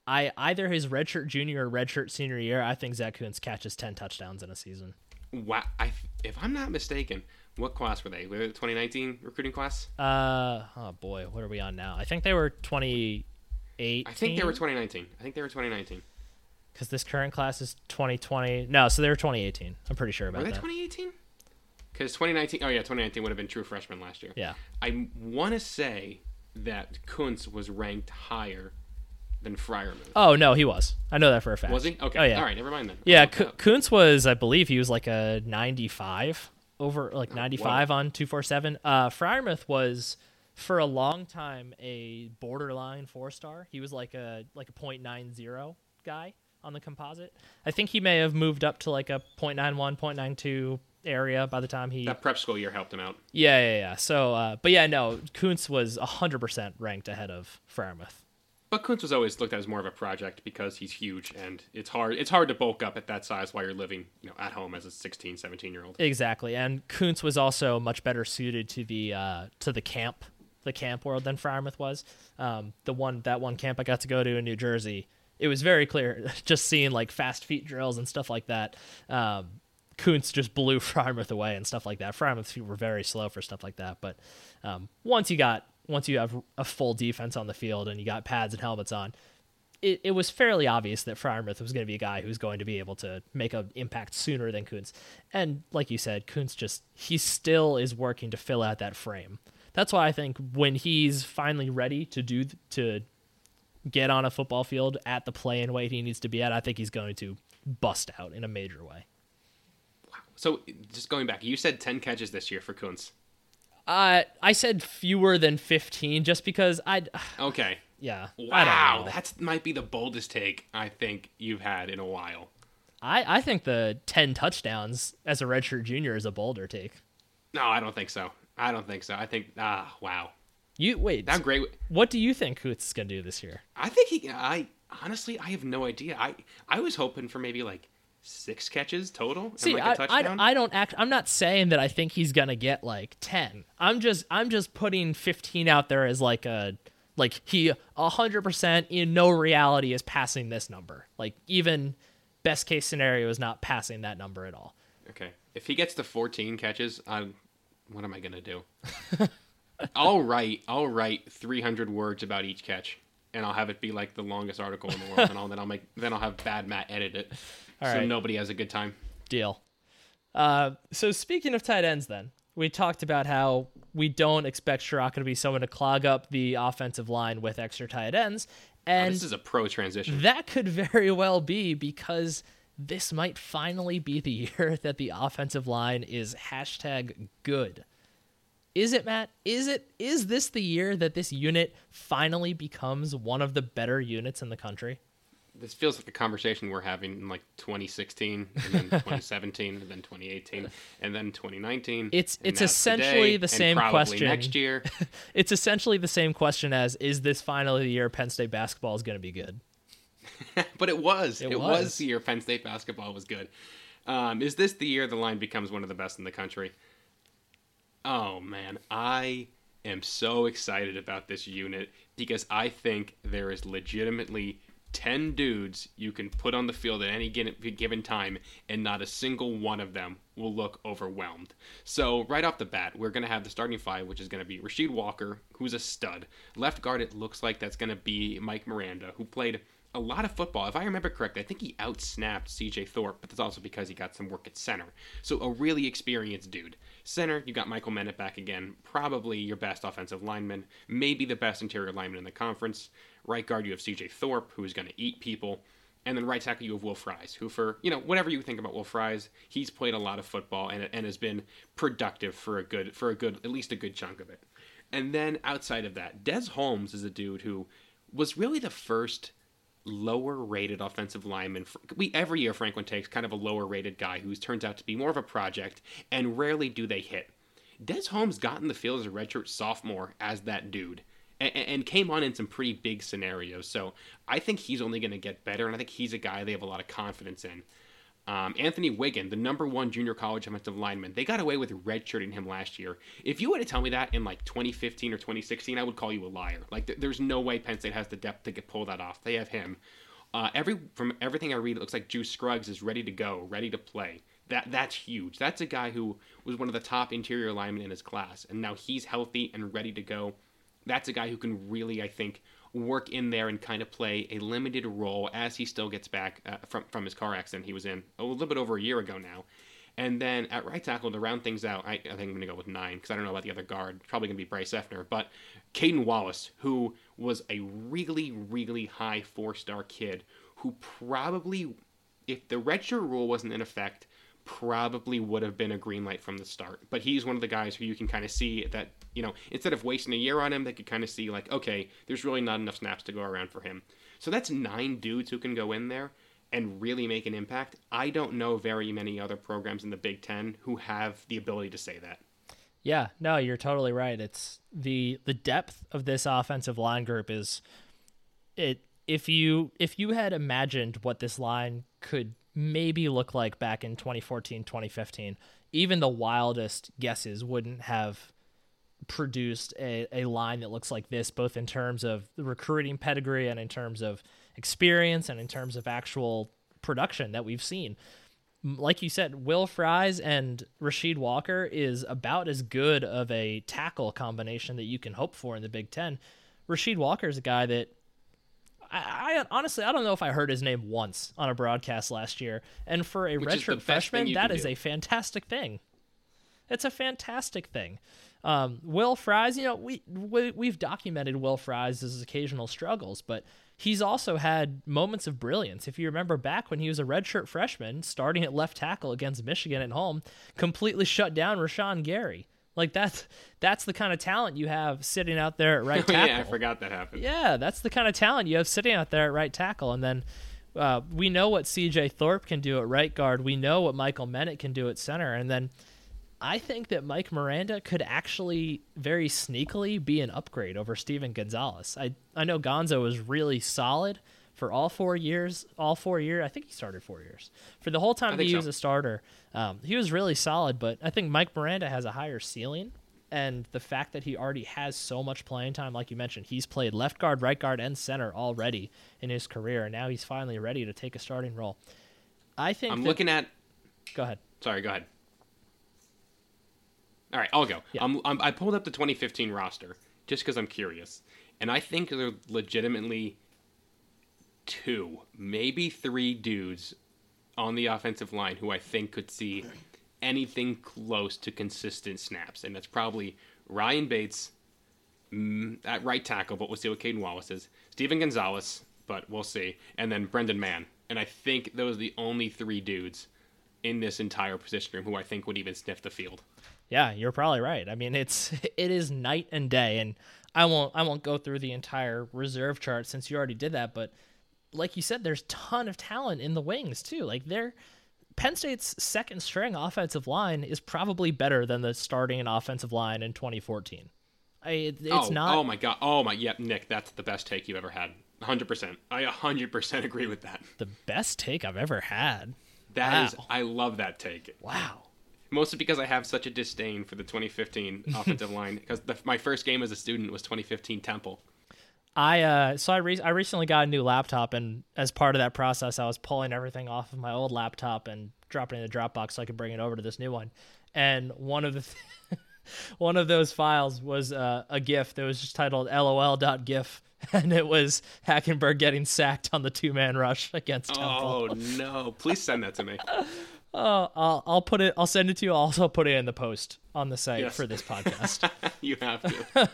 I either his redshirt junior or redshirt senior year, I think Zack Kuntz catches ten touchdowns in a season. Wow! I, if I'm not mistaken. What class were they? Were they the twenty nineteen recruiting class? Uh, oh boy, what are we on now? I think they were twenty eighteen. I think they were twenty nineteen. I think they were twenty nineteen. Because this current class is twenty twenty. No, so they were twenty eighteen. I'm pretty sure about that. Were they that. twenty eighteen? Because twenty nineteen, oh yeah, twenty nineteen would have been true freshman last year. Yeah. I want to say that Kuntz was ranked higher than Freiermuth. Oh, no, he was. I know that for a fact. Was he? Okay. Oh, yeah. All right, never mind then. Yeah, K- Kuntz was, I believe he was like a ninety-five. Over like ninety-five oh, wow. on two forty-seven. Uh, Freiermuth was for a long time a borderline four star. He was like a like a point nine zero guy on the composite. I think he may have moved up to like a point nine one, point nine two area by the time he that prep school year helped him out. Yeah, yeah, yeah. So, uh, but yeah, no, Kuntz was one hundred percent ranked ahead of Freiermuth. But Kuntz was always looked at as more of a project because he's huge, and it's hard it's hard to bulk up at that size while you're living, you know, at home as a sixteen, seventeen-year-old. Exactly. And Kuntz was also much better suited to the uh, to the camp, the camp world than Freiermuth was. Um, the one that one camp I got to go to in New Jersey, it was very clear just seeing like fast feet drills and stuff like that. Um, Kuntz just blew Freiermuth away and stuff like that. Freiermuth's feet were very slow for stuff like that, but um, once you got Once you have a full defense on the field and you got pads and helmets on, it, it was fairly obvious that Freiermuth was going to be a guy who's going to be able to make an impact sooner than Kuntz. And like you said, Kuntz just, he still is working to fill out that frame. That's why I think when he's finally ready to do, to get on a football field at the play and weight he needs to be at, I think he's going to bust out in a major way. Wow. So just going back, you said ten catches this year for Kuntz. Uh, I said fewer than fifteen just because I'd... Okay. Yeah. Wow, that might be the boldest take I think you've had in a while. I, I think the ten touchdowns as a redshirt junior is a bolder take. No, I don't think so. I don't think so. I think, ah, wow. You wait. I'm great. What do you think Kuntz going to do this year? I think he, I honestly, I have no idea. I, I was hoping for maybe like six catches total. See, and like I, a touchdown. I, I don't act, I'm not saying that I think he's going to get like ten. I'm just, I'm just putting fifteen out there as like a, like he a hundred percent in no reality is passing this number. Like even best case scenario is not passing that number at all. Okay. If he gets to fourteen catches, I'm, what am I going to do? I'll write, I'll write three hundred words about each catch, and I'll have it be like the longest article in the world, and all. Then I'll make, then I'll have Bad Matt edit it, all so right. Nobody has a good time. Deal. Uh, so speaking of tight ends, then we talked about how we don't expect Ciarrocca to be someone to clog up the offensive line with extra tight ends, and oh, this is a pro transition. That could very well be because this might finally be the year that the offensive line is hashtag good. Is it, Matt? Is it? Is this the year that this unit finally becomes one of the better units in the country? This feels like a conversation we're having in like twenty sixteen, and then twenty seventeen, and then twenty eighteen, and then twenty nineteen. It's it's essentially today, the same and question next year. It's essentially the same question as: is this finally the year Penn State basketball is going to be good? But it was. It, it was. was the year Penn State basketball was good. Um, is this the year the line becomes one of the best in the country? Oh, man, I am so excited about this unit because I think there is legitimately ten dudes you can put on the field at any given time, and not a single one of them will look overwhelmed. So right off the bat, we're going to have the starting five, which is going to be Rasheed Walker, who's a stud. Left guard, it looks like that's going to be Mike Miranda, who played a lot of football. If I remember correctly, I think he outsnapped C J Thorpe, but that's also because he got some work at center. So a really experienced dude. Center, you got Michal Menet back again, probably your best offensive lineman, maybe the best interior lineman in the conference. Right guard, you have C J Thorpe, who is going to eat people. And then right tackle, you have Will Fries, who for, you know, whatever you think about Will Fries, he's played a lot of football and and has been productive for a good, for a good, at least a good chunk of it. And then outside of that, Des Holmes is a dude who was really the first lower-rated offensive lineman. We every year Franklin takes kind of a lower-rated guy who turns out to be more of a project, and rarely do they hit. Des Holmes got in the field as a redshirt sophomore as that dude, and, and came on in some pretty big scenarios. So I think he's only going to get better, and I think he's a guy they have a lot of confidence in. Um, Anthony Wiggin, the number one junior college offensive lineman, they got away with redshirting him last year. If you were to tell me that in like twenty fifteen or twenty sixteen, I would call you a liar. Like th- there's no way Penn State has the depth to get, pull that off. They have him. Uh, every from everything I read, it looks like Juice Scruggs is ready to go, ready to play. That that's huge. That's a guy who was one of the top interior linemen in his class, and now he's healthy and ready to go. That's a guy who can really, I think, work in there and kind of play a limited role as he still gets back uh, from, from his car accident he was in a little bit over a year ago now. And then at right tackle, to round things out, I, I think I'm going to go with nine because I don't know about the other guard. Probably going to be Bryce Effner. But Caden Wallace, who was a really, really high four-star kid who probably, if the redshirt rule wasn't in effect, probably would have been a green light from the start. But he's one of the guys who you can kind of see that, you know, instead of wasting a year on him, they could kind of see like, okay, there's really not enough snaps to go around for him. So that's nine dudes who can go in there and really make an impact. I don't know very many other programs in the Big Ten who have the ability to say that. Yeah, no, you're totally right. It's the the depth of this offensive line group is it. If you if you had imagined what this line could maybe look like back in twenty fourteen, twenty fifteen, even the wildest guesses wouldn't have produced a, a line that looks like this, both in terms of the recruiting pedigree and in terms of experience and in terms of actual production that we've seen. Like you said, Will Fries and Rasheed Walker is about as good of a tackle combination that you can hope for in the Big Ten. Rasheed Walker is a guy that I, I honestly, I don't know if I heard his name once on a broadcast last year. And for a redshirt freshman, that is do. a fantastic thing. It's a fantastic thing. Um, Will Fries, you know, we, we, we've documented Will Fries' occasional struggles, but he's also had moments of brilliance. If you remember back when he was a redshirt freshman, starting at left tackle against Michigan at home, completely shut down Rashawn Gary. Like, that's that's the kind of talent you have sitting out there at right tackle. Yeah, I forgot that happened. Yeah, that's the kind of talent you have sitting out there at right tackle. And then uh, we know what C J Thorpe can do at right guard. We know what Michal Menet can do at center. And then I think that Mike Miranda could actually very sneakily be an upgrade over Steven Gonzalez. I, I know Gonzo was really solid for all four years, all four years. I think he started four years. For the whole time that he was a starter, um, he was really solid, but I think Mike Miranda has a higher ceiling. And the fact that he already has so much playing time, like you mentioned, he's played left guard, right guard, and center already in his career, and now he's finally ready to take a starting role. I think I'm that... looking at... Go ahead. Sorry, go ahead. All right, I'll go. Yeah. I'm, I'm, I pulled up the twenty fifteen roster just because I'm curious. And I think there are legitimately two, maybe three dudes on the offensive line who I think could see anything close to consistent snaps. And that's probably Ryan Bates mm, at right tackle, but we'll see what Caden Wallace is. Steven Gonzalez, but we'll see. And then Brendan Mann. And I think those are the only three dudes in this entire position room who I think would even sniff the field. Yeah, you're probably right. I mean, it's it is night and day, and I won't I won't go through the entire reserve chart since you already did that. But like you said, there's a ton of talent in the wings too. Like they're Penn State's second string offensive line is probably better than the starting offensive line in twenty fourteen. I it, it's oh, not. Oh my god. Oh my. Yep, yeah, Nick, that's the best take you ever had. one hundred percent. I one hundred percent agree with that. The best take I've ever had. That wow. is. I love that take. Wow. Mostly because I have such a disdain for the twenty fifteen offensive line, because the, my first game as a student was twenty fifteen Temple. I uh, so I re- I recently got a new laptop, and as part of that process, I was pulling everything off of my old laptop and dropping it in the Dropbox so I could bring it over to this new one. And one of the th- one of those files was uh, a GIF that was just titled L O L dot gif, and it was Hackenberg getting sacked on the two-man rush against Temple. Oh no! Please send that to me. Oh, I'll, I'll put it. I'll send it to you. I'll also put it in the post on the site yes. for this podcast. You have to.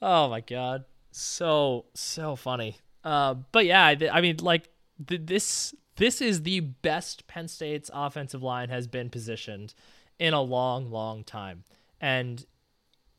Oh my god, so so funny. Uh, but yeah, I, I mean, like th- this this is the best Penn State's offensive line has been positioned in a long, long time, and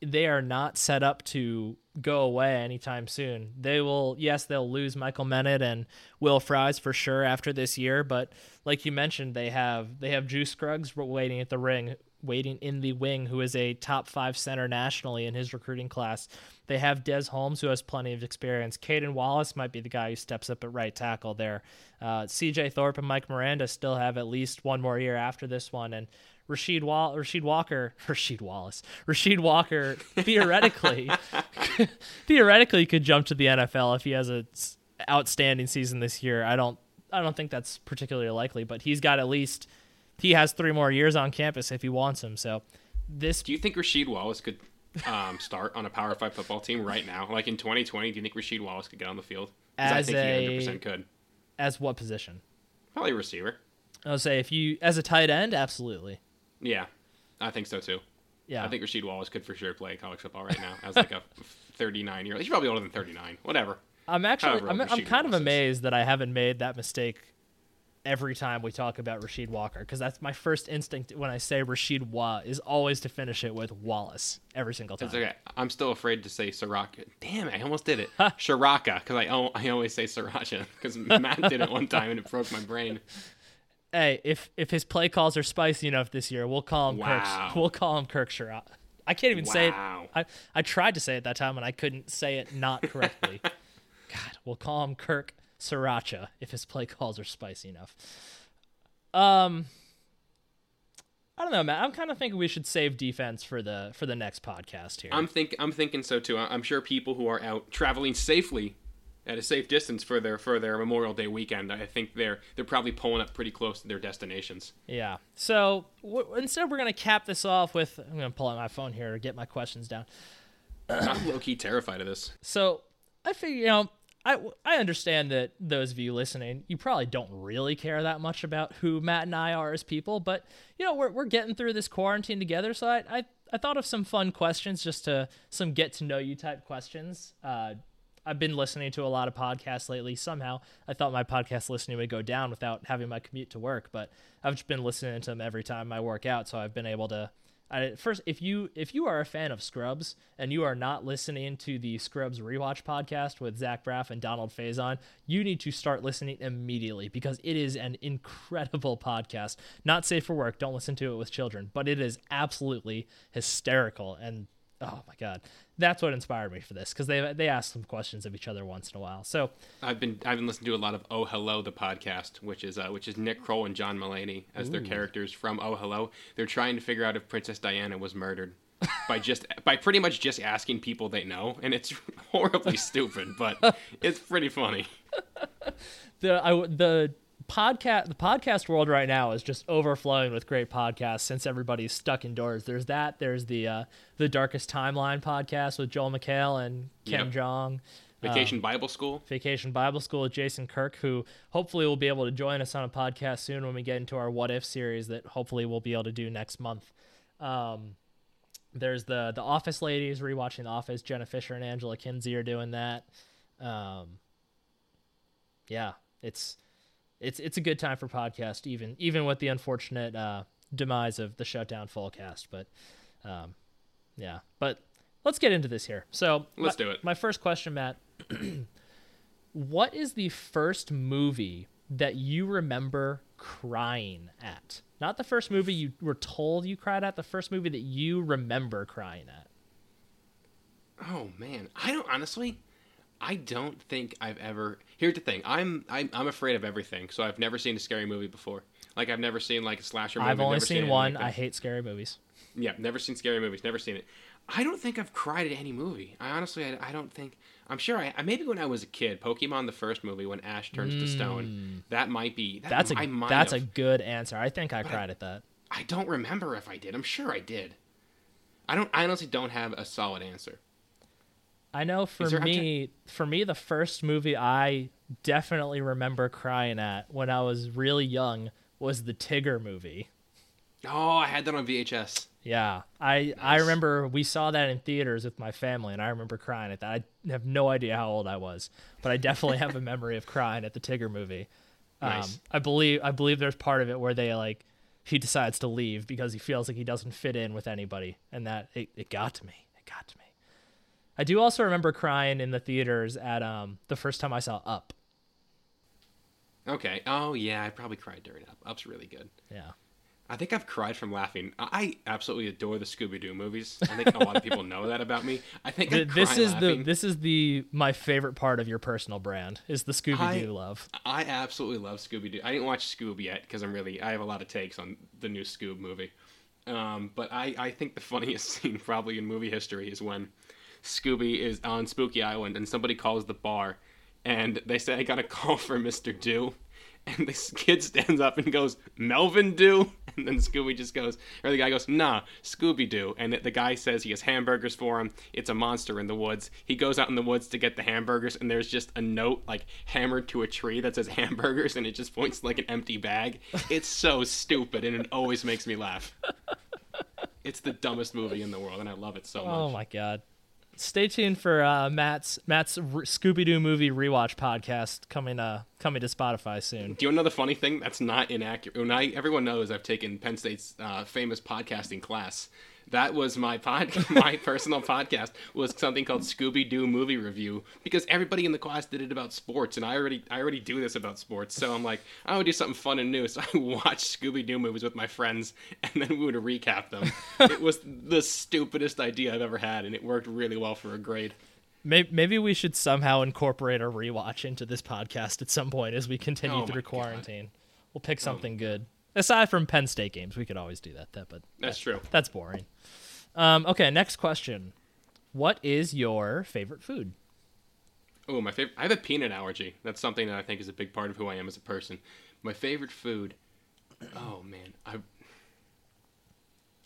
they are not set up to go away anytime soon. They will, yes, they'll lose Michal Menet and Will Fries for sure after this year. But like you mentioned, they have they have Juice Scruggs waiting at the ring, waiting in the wing, who is a top five center nationally in his recruiting class. They have Des Holmes, who has plenty of experience. Caden Wallace might be the guy who steps up at right tackle there. Uh, C J Thorpe and Mike Miranda still have at least one more year after this one, and Rasheed Wall, Rasheed Walker, Rasheed Wallace, Rasheed Walker theoretically, theoretically could jump to the N F L if he has an outstanding season this year. I don't, I don't think that's particularly likely, but he's got at least he has three more years on campus if he wants him. So, this. Do you think Rasheed Wallace could um, start on a Power Five football team right now, like in twenty twenty? Do you think Rasheed Wallace could get on the field? As I think a, he one hundred percent could. As what position? Probably receiver. I would say if you as a tight end, absolutely. Yeah, I think so too. Yeah, I think Rasheed Wallace could for sure play college football right now as like a thirty-nine year old. He's probably older than thirty-nine. Whatever. I'm actually However, I'm, I'm kind Wallace of amazed is. that I haven't made that mistake every time we talk about Rasheed Walker, because that's my first instinct when I say Rasheed Wa is always to finish it with Wallace every single time. It's okay. I'm still afraid to say Ciarrocca. Damn it! I almost did it. Shiraka, because I I always say Sriracha because Matt did it one time and it broke my brain. Hey, if if his play calls are spicy enough this year, we'll call him wow. Kirk. We'll call him Kirk Ciarrocca. I can't even wow. say it. I, I tried to say it that time, and I couldn't say it not correctly. God, we'll call him Kirk Ciarrocca if his play calls are spicy enough. Um, I don't know, Matt. I'm kind of thinking we should save defense for the for the next podcast here. I'm think I'm thinking so too. I'm sure people who are out traveling safely at a safe distance for their for their Memorial Day weekend, I think they're they're probably pulling up pretty close to their destinations. Yeah. So w- instead, we're gonna cap this off with I'm gonna pull out my phone here to get my questions down. I'm low key terrified of this. So I figure, you know, I I understand that those of you listening, you probably don't really care that much about who Matt and I are as people, but you know, we're we're getting through this quarantine together. So I I, I thought of some fun questions, just to some get to know you type questions. Uh, I've been listening to a lot of podcasts lately. Somehow I thought my podcast listening would go down without having my commute to work, but I've just been listening to them every time I work out. So I've been able to, I, first, if you if you are a fan of Scrubs and you are not listening to the Scrubs Rewatch podcast with Zach Braff and Donald Faison, you need to start listening immediately because it is an incredible podcast. Not safe for work. Don't listen to it with children, but it is absolutely hysterical. And oh my God, that's what inspired me for this because they they ask some questions of each other once in a while. So I've been I've been listening to a lot of Oh Hello, the podcast, which is uh, which is Nick Kroll and John Mulaney as Ooh. Their characters from Oh Hello. They're trying to figure out if Princess Diana was murdered by just by pretty much just asking people they know, and it's horribly stupid, but it's pretty funny. the I, the. podcast the podcast world right now is just overflowing with great podcasts since everybody's stuck indoors. There's that, there's the uh the Darkest Timeline podcast with Joel McHale and Kim yep. Jong, Vacation um, Bible School Vacation Bible School with Jason Kirk, who hopefully will be able to join us on a podcast soon when we get into our What If series that hopefully we'll be able to do next month. um there's the the Office ladies rewatching The Office. Jenna Fisher and Angela Kinsey are doing that. um yeah it's It's it's a good time for podcast, even even with the unfortunate uh, demise of the shutdown Fullcast. But um, yeah, but let's get into this here. So let's my, do it. My first question, Matt, what is the first movie that you remember crying at? Not the first movie you were told you cried at. The first movie that you remember crying at. Oh man, I don't honestly. I don't think I've ever. Here's the thing. I'm I'm I'm afraid of everything, so I've never seen a scary movie before. Like I've never seen like a slasher movie. I've only never seen, seen one. Like I hate scary movies. Yeah, never seen scary movies. Never seen it. I don't think I've cried at any movie. I honestly, I, I don't think. I'm sure I, I maybe when I was a kid, Pokemon the first movie when Ash turns mm. to stone. That might be. That, that's a I might that's have. a good answer. I think I but cried I, at that. I don't remember if I did. I'm sure I did. I don't. I honestly don't have a solid answer. I know for there, me, tra- for me, the first movie I definitely remember crying at when I was really young was the Tigger movie. Oh, I had that on V H S. Yeah, I nice. I remember we saw that in theaters with my family, and I remember crying at that. I have no idea how old I was, but I definitely have a memory of crying at the Tigger movie. Nice. Um, I believe I believe there's part of it where they like he decides to leave because he feels like he doesn't fit in with anybody, and that it, it got to me. It got to me. I do also remember crying in the theaters at um, the first time I saw Up. Okay. Oh, yeah. I probably cried during Up. Up's really good. Yeah. I think I've cried from laughing. I absolutely adore the Scooby-Doo movies. I think a lot of people know that about me. I think I this is laughing. the this is the my favorite part of your personal brand is the Scooby-Doo I, love. I absolutely love Scooby-Doo. I didn't watch Scoob yet because I'm really I have a lot of takes on the new Scoob movie. Um, but I I think the funniest scene probably in movie history is when Scooby is on Spooky Island and somebody calls the bar and they say, I got a call for Mister Dew. And this kid stands up and goes, Melvin Dew? And then Scooby just goes, or the guy goes, nah, Scooby-Doo. And the guy says he has hamburgers for him. It's a monster in the woods. He goes out in the woods to get the hamburgers, and there's just a note, like, hammered to a tree that says hamburgers, and it just points to, like, an empty bag. It's so stupid, and it always makes me laugh. It's the dumbest movie in the world, and I love it so much. Oh, my God. Stay tuned for uh, Matt's Matt's Re- Scooby-Doo movie rewatch podcast coming uh coming to Spotify soon. Do you know the funny thing? That's not inaccurate. When I, everyone knows I've taken Penn State's uh, famous podcasting class. That was my pod. My personal podcast was something called Scooby-Doo Movie Review because everybody in the class did it about sports, and I already I already do this about sports. So I'm like, I would do something fun and new. So I watched Scooby-Doo movies with my friends, and then we would recap them. It was the stupidest idea I've ever had, and it worked really well for a grade. Maybe, maybe we should somehow incorporate a rewatch into this podcast at some point as we continue oh through quarantine. God. We'll pick something oh good. Aside from Penn State games, we could always do that. That, but that's that, true. That's boring. Um, okay, next question: what is your favorite food? Oh, my favorite. I have a peanut allergy. That's something that I think is a big part of who I am as a person. My favorite food. Oh man, I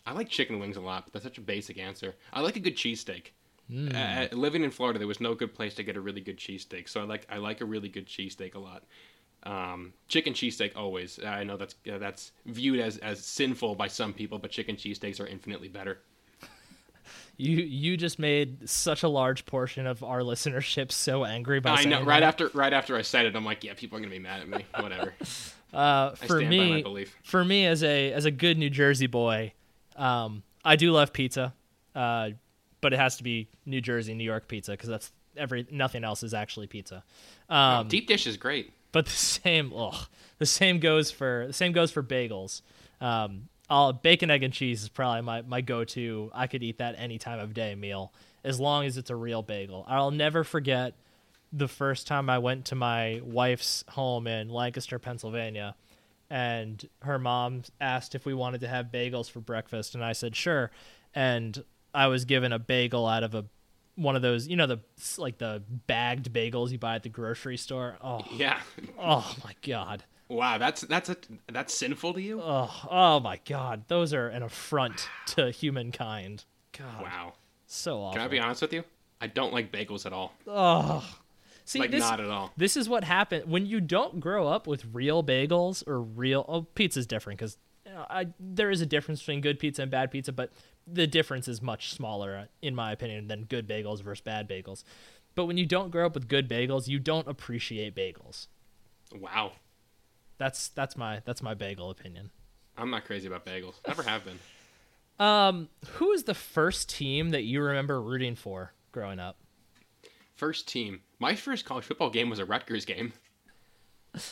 I like chicken wings a lot, but that's such a basic answer. I like a good cheesesteak. Mm. Uh, living in Florida, there was no good place to get a really good cheesesteak, so I like I like a really good cheesesteak a lot. Um, chicken cheesesteak always. I know that's uh, that's viewed as, as sinful by some people, but chicken cheesesteaks are infinitely better. You you just made such a large portion of our listenership so angry by I saying know right that. after right after I said it, I'm like, yeah, people are gonna be mad at me. Whatever. uh, for I stand me, by my belief. For me as a as a good New Jersey boy, um, I do love pizza, uh, but it has to be New Jersey, New York pizza because that's every nothing else is actually pizza. Um, oh, deep dish is great, but the same ugh, the same goes for the same goes for bagels. Um, I'll, bacon, egg, and cheese is probably my, my go-to. I could eat that any time of day meal as long as it's a real bagel. I'll never forget the first time I went to my wife's home in Lancaster, Pennsylvania, and her mom asked if we wanted to have bagels for breakfast, and I said sure, and I was given a bagel out of a one of those, you know, the like the bagged bagels you buy at the grocery store. Oh yeah. Oh my God. Wow, that's that's a that's sinful to you? Oh, oh my God, those are an affront to humankind. God, wow, so awful. Can I be honest with you? I don't like bagels at all. Oh, see, like this, not at all. This is what happens when you don't grow up with real bagels or real. Oh, pizza's different because you know, I there is a difference between good pizza and bad pizza, but the difference is much smaller, in my opinion, than good bagels versus bad bagels. But when you don't grow up with good bagels, you don't appreciate bagels. Wow. That's that's my that's my bagel opinion. I'm not crazy about bagels. Never have been. Um, who is the first team that you remember rooting for growing up? First team. My first college football game was a Rutgers game.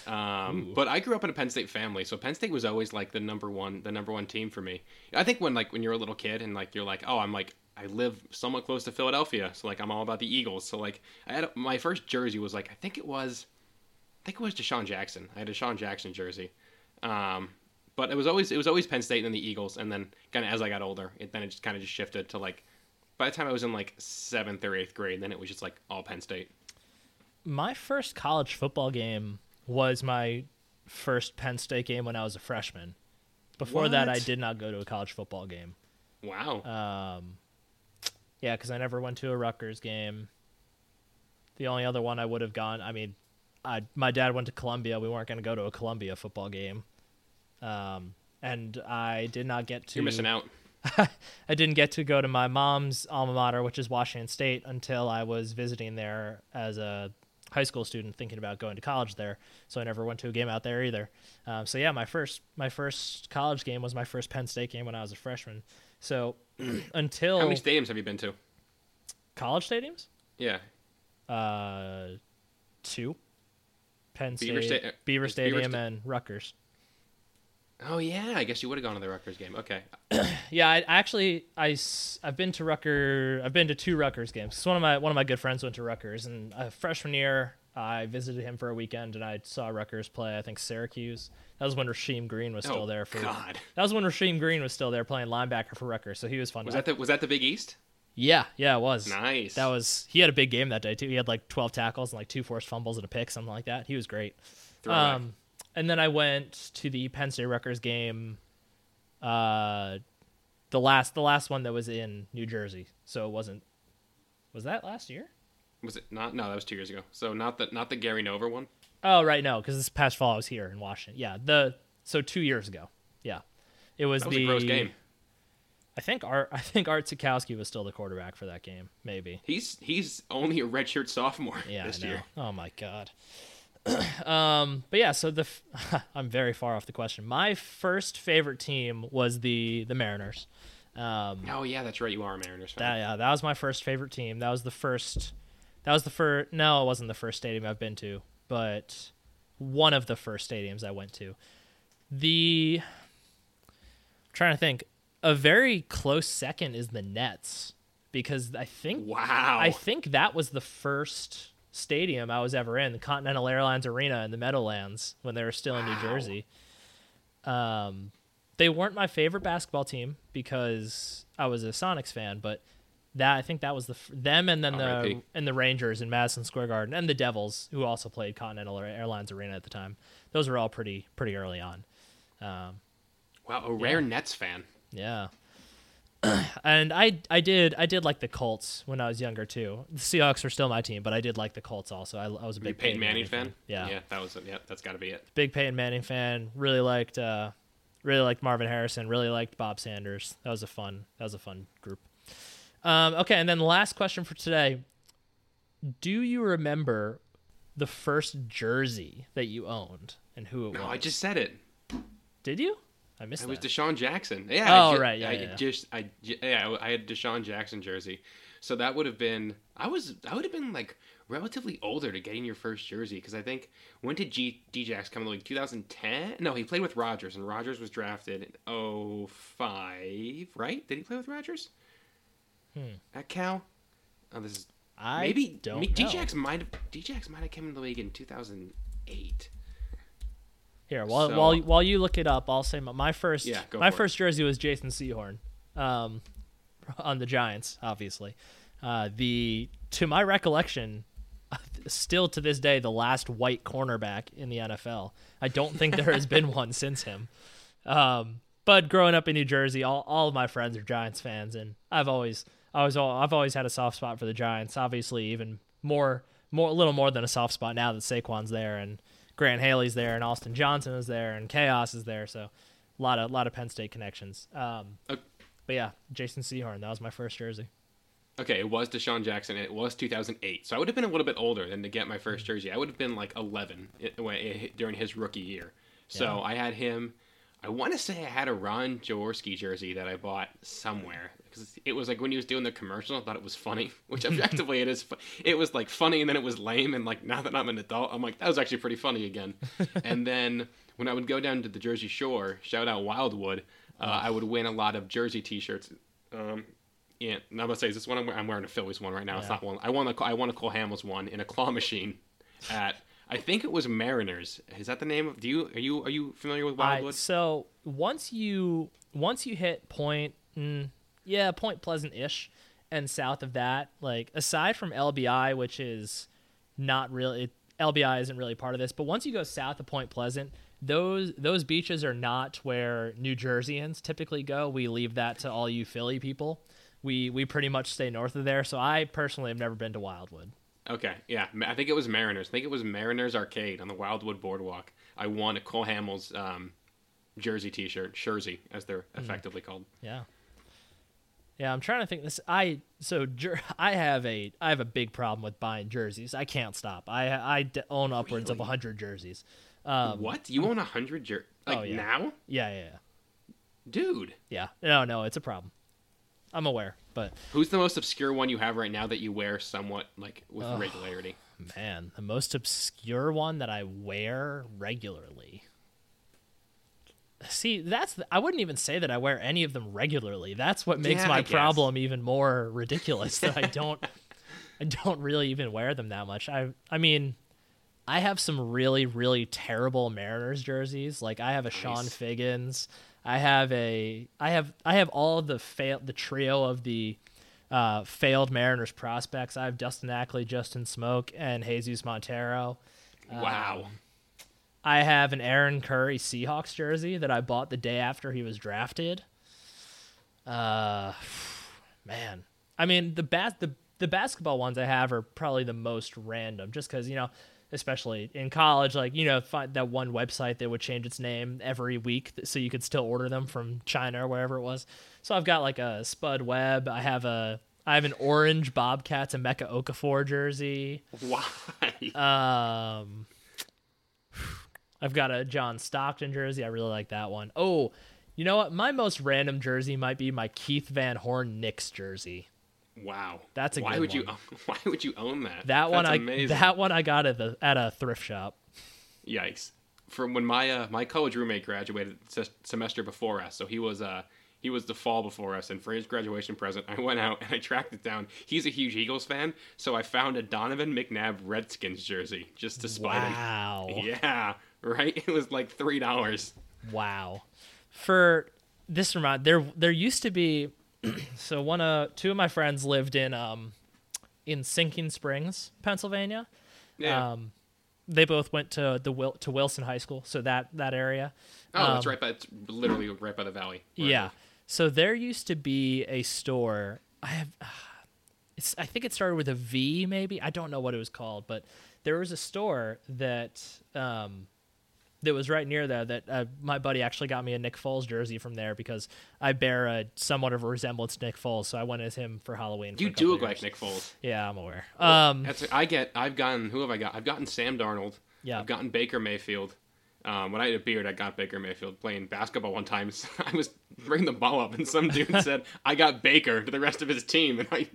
Um, but I grew up in a Penn State family, so Penn State was always like the number one the number one team for me. I think when like when you're a little kid and like you're like, oh, I'm like I live somewhat close to Philadelphia, so like I'm all about the Eagles. So like I had a, my first jersey was like I think it was. I think it was Deshaun Jackson. I had a Deshaun Jackson jersey, um, but it was always it was always Penn State and then the Eagles. And then kind of as I got older, it then it just kind of just shifted to like. By the time I was in like seventh or eighth grade, then it was just like all Penn State. My first college football game was my first Penn State game when I was a freshman. Before what? that, I did not go to a college football game. Wow. Um, yeah, because I never went to a Rutgers game. The only other one I would have gone, I mean. I, my dad went to Columbia. We weren't going to go to a Columbia football game. Um, and I did not get to... You're missing out. I didn't get to go to my mom's alma mater, which is Washington State, until I was visiting there as a high school student thinking about going to college there. So I never went to a game out there either. Um, so yeah, my first my first college game was my first Penn State game when I was a freshman. So until... How many stadiums have you been to? College stadiums? Yeah. Uh, two. Penn State, Beaver, Sta- Beaver Stadium, Beaver Sta- and Rutgers. Oh, yeah. I guess you would have gone to the Rutgers game. Okay. yeah, I, I actually, I, I've been to Rutgers. I've been to two Rutgers games. One of my one of my good friends went to Rutgers, and uh, freshman year, I visited him for a weekend, and I saw Rutgers play, I think, Syracuse. That was when Rasheem Green was still oh, there. for. God. That was when Rasheem Green was still there playing linebacker for Rutgers, so he was fun. Was, that the, was that the Big East? Yeah, yeah, it was. Nice. That was he had a big game that day too. He had like twelve tackles and like two forced fumbles and a pick, something like that. He was great. Throwback. Um, and then I went to the Penn State Rutgers game, uh, the last the last one that was in New Jersey. So it wasn't. Was that last year? Was it not? No, that was two years ago. So not the not the Gary Nover one. Oh right, no, because this past fall I was here in Washington. Yeah, the so two years ago. Yeah, it was, that was the a gross game. I think Art. I think Art Sikowski was still the quarterback for that game. Maybe he's he's only a redshirt sophomore yeah, this I know. year. Oh my God. um, but yeah, so the I'm very far off the question. My first favorite team was the the Mariners. Um, oh yeah, that's right. You are a Mariners fan. That, yeah, that was my first favorite team. That was the first. That was the first. No, it wasn't the first stadium I've been to, but one of the first stadiums I went to. The I'm trying to think. A very close second is the Nets because I think wow. I think that was the first stadium I was ever in, the Continental Airlines Arena in the Meadowlands when they were still wow. in New Jersey. Um, they weren't my favorite basketball team because I was a Sonics fan, but that I think that was the them and then the R I P and the Rangers in Madison Square Garden and the Devils, who also played Continental Airlines Arena at the time. Those were all pretty pretty early on. Um, wow, a rare yeah. Nets fan. Yeah, and I I did I did like the Colts when I was younger too. The Seahawks were still my team, but I did like the Colts also. I, I was a big Peyton, Peyton Manning, Manning fan. fan. Yeah, yeah, that was yeah, that's got to be it. Big Peyton Manning fan. Really liked uh, really liked Marvin Harrison. Really liked Bob Sanders. That was a fun that was a fun group. Um, okay, and then the last question for today: do you remember the first jersey that you owned and who it was? No, I just said it. Did you? I missed it. It was Deshaun Jackson. Yeah. Oh, I just, right. Yeah. I yeah. just I yeah I had Deshaun Jackson jersey, so that would have been I was I would have been like relatively older to getting your first jersey, because I think when did G D-Jax come in, like two thousand ten? No, he played with Rodgers, and Rodgers was drafted in oh five, right? Did he play with Rodgers? Hmm. At Cal? Oh, this is I maybe don't maybe, know. D-Jax might have D-Jax might have come into the league in two thousand eight. Here, while so, while while you look it up, I'll say my, my first yeah, my first it. jersey was Jason Sehorn, um, on the Giants, obviously. Uh, the to my recollection, still to this day, the last white cornerback in the N F L. I don't think there has been one since him. Um, but growing up in New Jersey, all all of my friends are Giants fans, and I've always I was all, I've always had a soft spot for the Giants. Obviously, even more more a little more than a soft spot now that Saquon's there and Grant Haley's there and Austin Johnson is there and Chaos is there. So a lot of lot of Penn State connections. Um, okay. But yeah, Jason Sehorn, that was my first jersey. Okay, it was Deshaun Jackson, and it was two thousand eight. So I would have been a little bit older than to get my first jersey. I would have been like eleven during his rookie year. So yeah. I had him. I want to say I had a Ron Jaworski jersey that I bought somewhere, because it was like when he was doing the commercial, I thought it was funny, which objectively it is. Fu- it was like funny, and then it was lame, and like now that I'm an adult, I'm like, that was actually pretty funny again. And then when I would go down to the Jersey Shore, shout out Wildwood, uh, I would win a lot of jersey T-shirts. Um, Yeah, and I'm gonna say, is this one I'm wearing? I'm wearing a Phillies one right now. Yeah. It's not one. I won a I won a Cole Hamels one in a claw machine at I think it was Mariners. Is that the name of? Do you are you are you familiar with Wildwood? I, so once you once you hit Point, mm, yeah, Point Pleasant ish, and south of that, like aside from L B I, which is not really L B I isn't really part of this, but once you go south of Point Pleasant, those those beaches are not where New Jerseyans typically go. We leave that to all you Philly people. We we pretty much stay north of there, so I personally have never been to Wildwood. Okay, yeah, I think it was Mariners. I think it was Mariners Arcade on the Wildwood Boardwalk. I won a Cole Hamels um, jersey T-shirt, Jersey, as they're effectively mm. called. Yeah, yeah. I'm trying to think. This I so jer- I have a I have a big problem with buying jerseys. I can't stop. I I d- own upwards really? of one hundred jerseys. Um, what you own one hundred jerseys? Like oh, yeah. now? Yeah, yeah, yeah. Dude. Yeah. No, no, it's a problem. I'm aware, but who's the most obscure one you have right now that you wear somewhat like with oh, regularity? Man, the most obscure one that I wear regularly. See, that's the, I wouldn't even say that I wear any of them regularly. That's what makes yeah, my problem even more ridiculous that I don't I don't really even wear them that much. I I mean, I have some really really terrible Mariners jerseys. Like I have a nice. Sean Figgins. I have a, I have, I have all the fail, the trio of the uh, failed Mariners prospects. I have Dustin Ackley, Justin Smoke, and Jesus Montero. Wow. Um, I have an Aaron Curry Seahawks jersey that I bought the day after he was drafted. Uh, man, I mean the bas- the the basketball ones I have are probably the most random, just because you know. Especially in college, like, you know, find that one website that would change its name every week so you could still order them from China or wherever it was. So I've got like a Spud Webb. I have a, I have an orange Bobcats and Emeka Okafor jersey. Why? Um, I've got a John Stockton jersey. I really like that one. Oh, you know what? My most random jersey might be my Keith Van Horn Knicks jersey. Wow, that's a why good would one. you why would you own that? That one that's I amazing. that one I got at the at a thrift shop. Yikes! From when my uh, my college roommate graduated se- semester before us, so he was uh he was the fall before us, and for his graduation present, I went out and I tracked it down. He's a huge Eagles fan, so I found a Donovan McNabb Redskins jersey just to spite him. Wow! Yeah, right. It was like three dollars. Wow. For this remind there there used to be. So one uh two of my friends lived in um in Sinking Springs, Pennsylvania. Yeah. Um, they both went to the Wil- to Wilson High School, so that that area. Oh, um, that's right by it's literally right by the valley. Yeah. So there used to be a store. I have uh, it's I think it started with a V maybe. I don't know what it was called, but there was a store that um that was right near there that uh, my buddy actually got me a Nick Foles jersey from there because I bear a somewhat of a resemblance to Nick Foles, so I went as him for Halloween. You for do look years. Like Nick Foles. Yeah, I'm aware. Um, That's, I get, I've gotten, who have I got? I've gotten Sam Darnold. Yeah. I've gotten Baker Mayfield. Um, when I had a beard, I got Baker Mayfield. Playing basketball one time, so I was bringing the ball up, and some dude said, "I got Baker" to the rest of his team, and I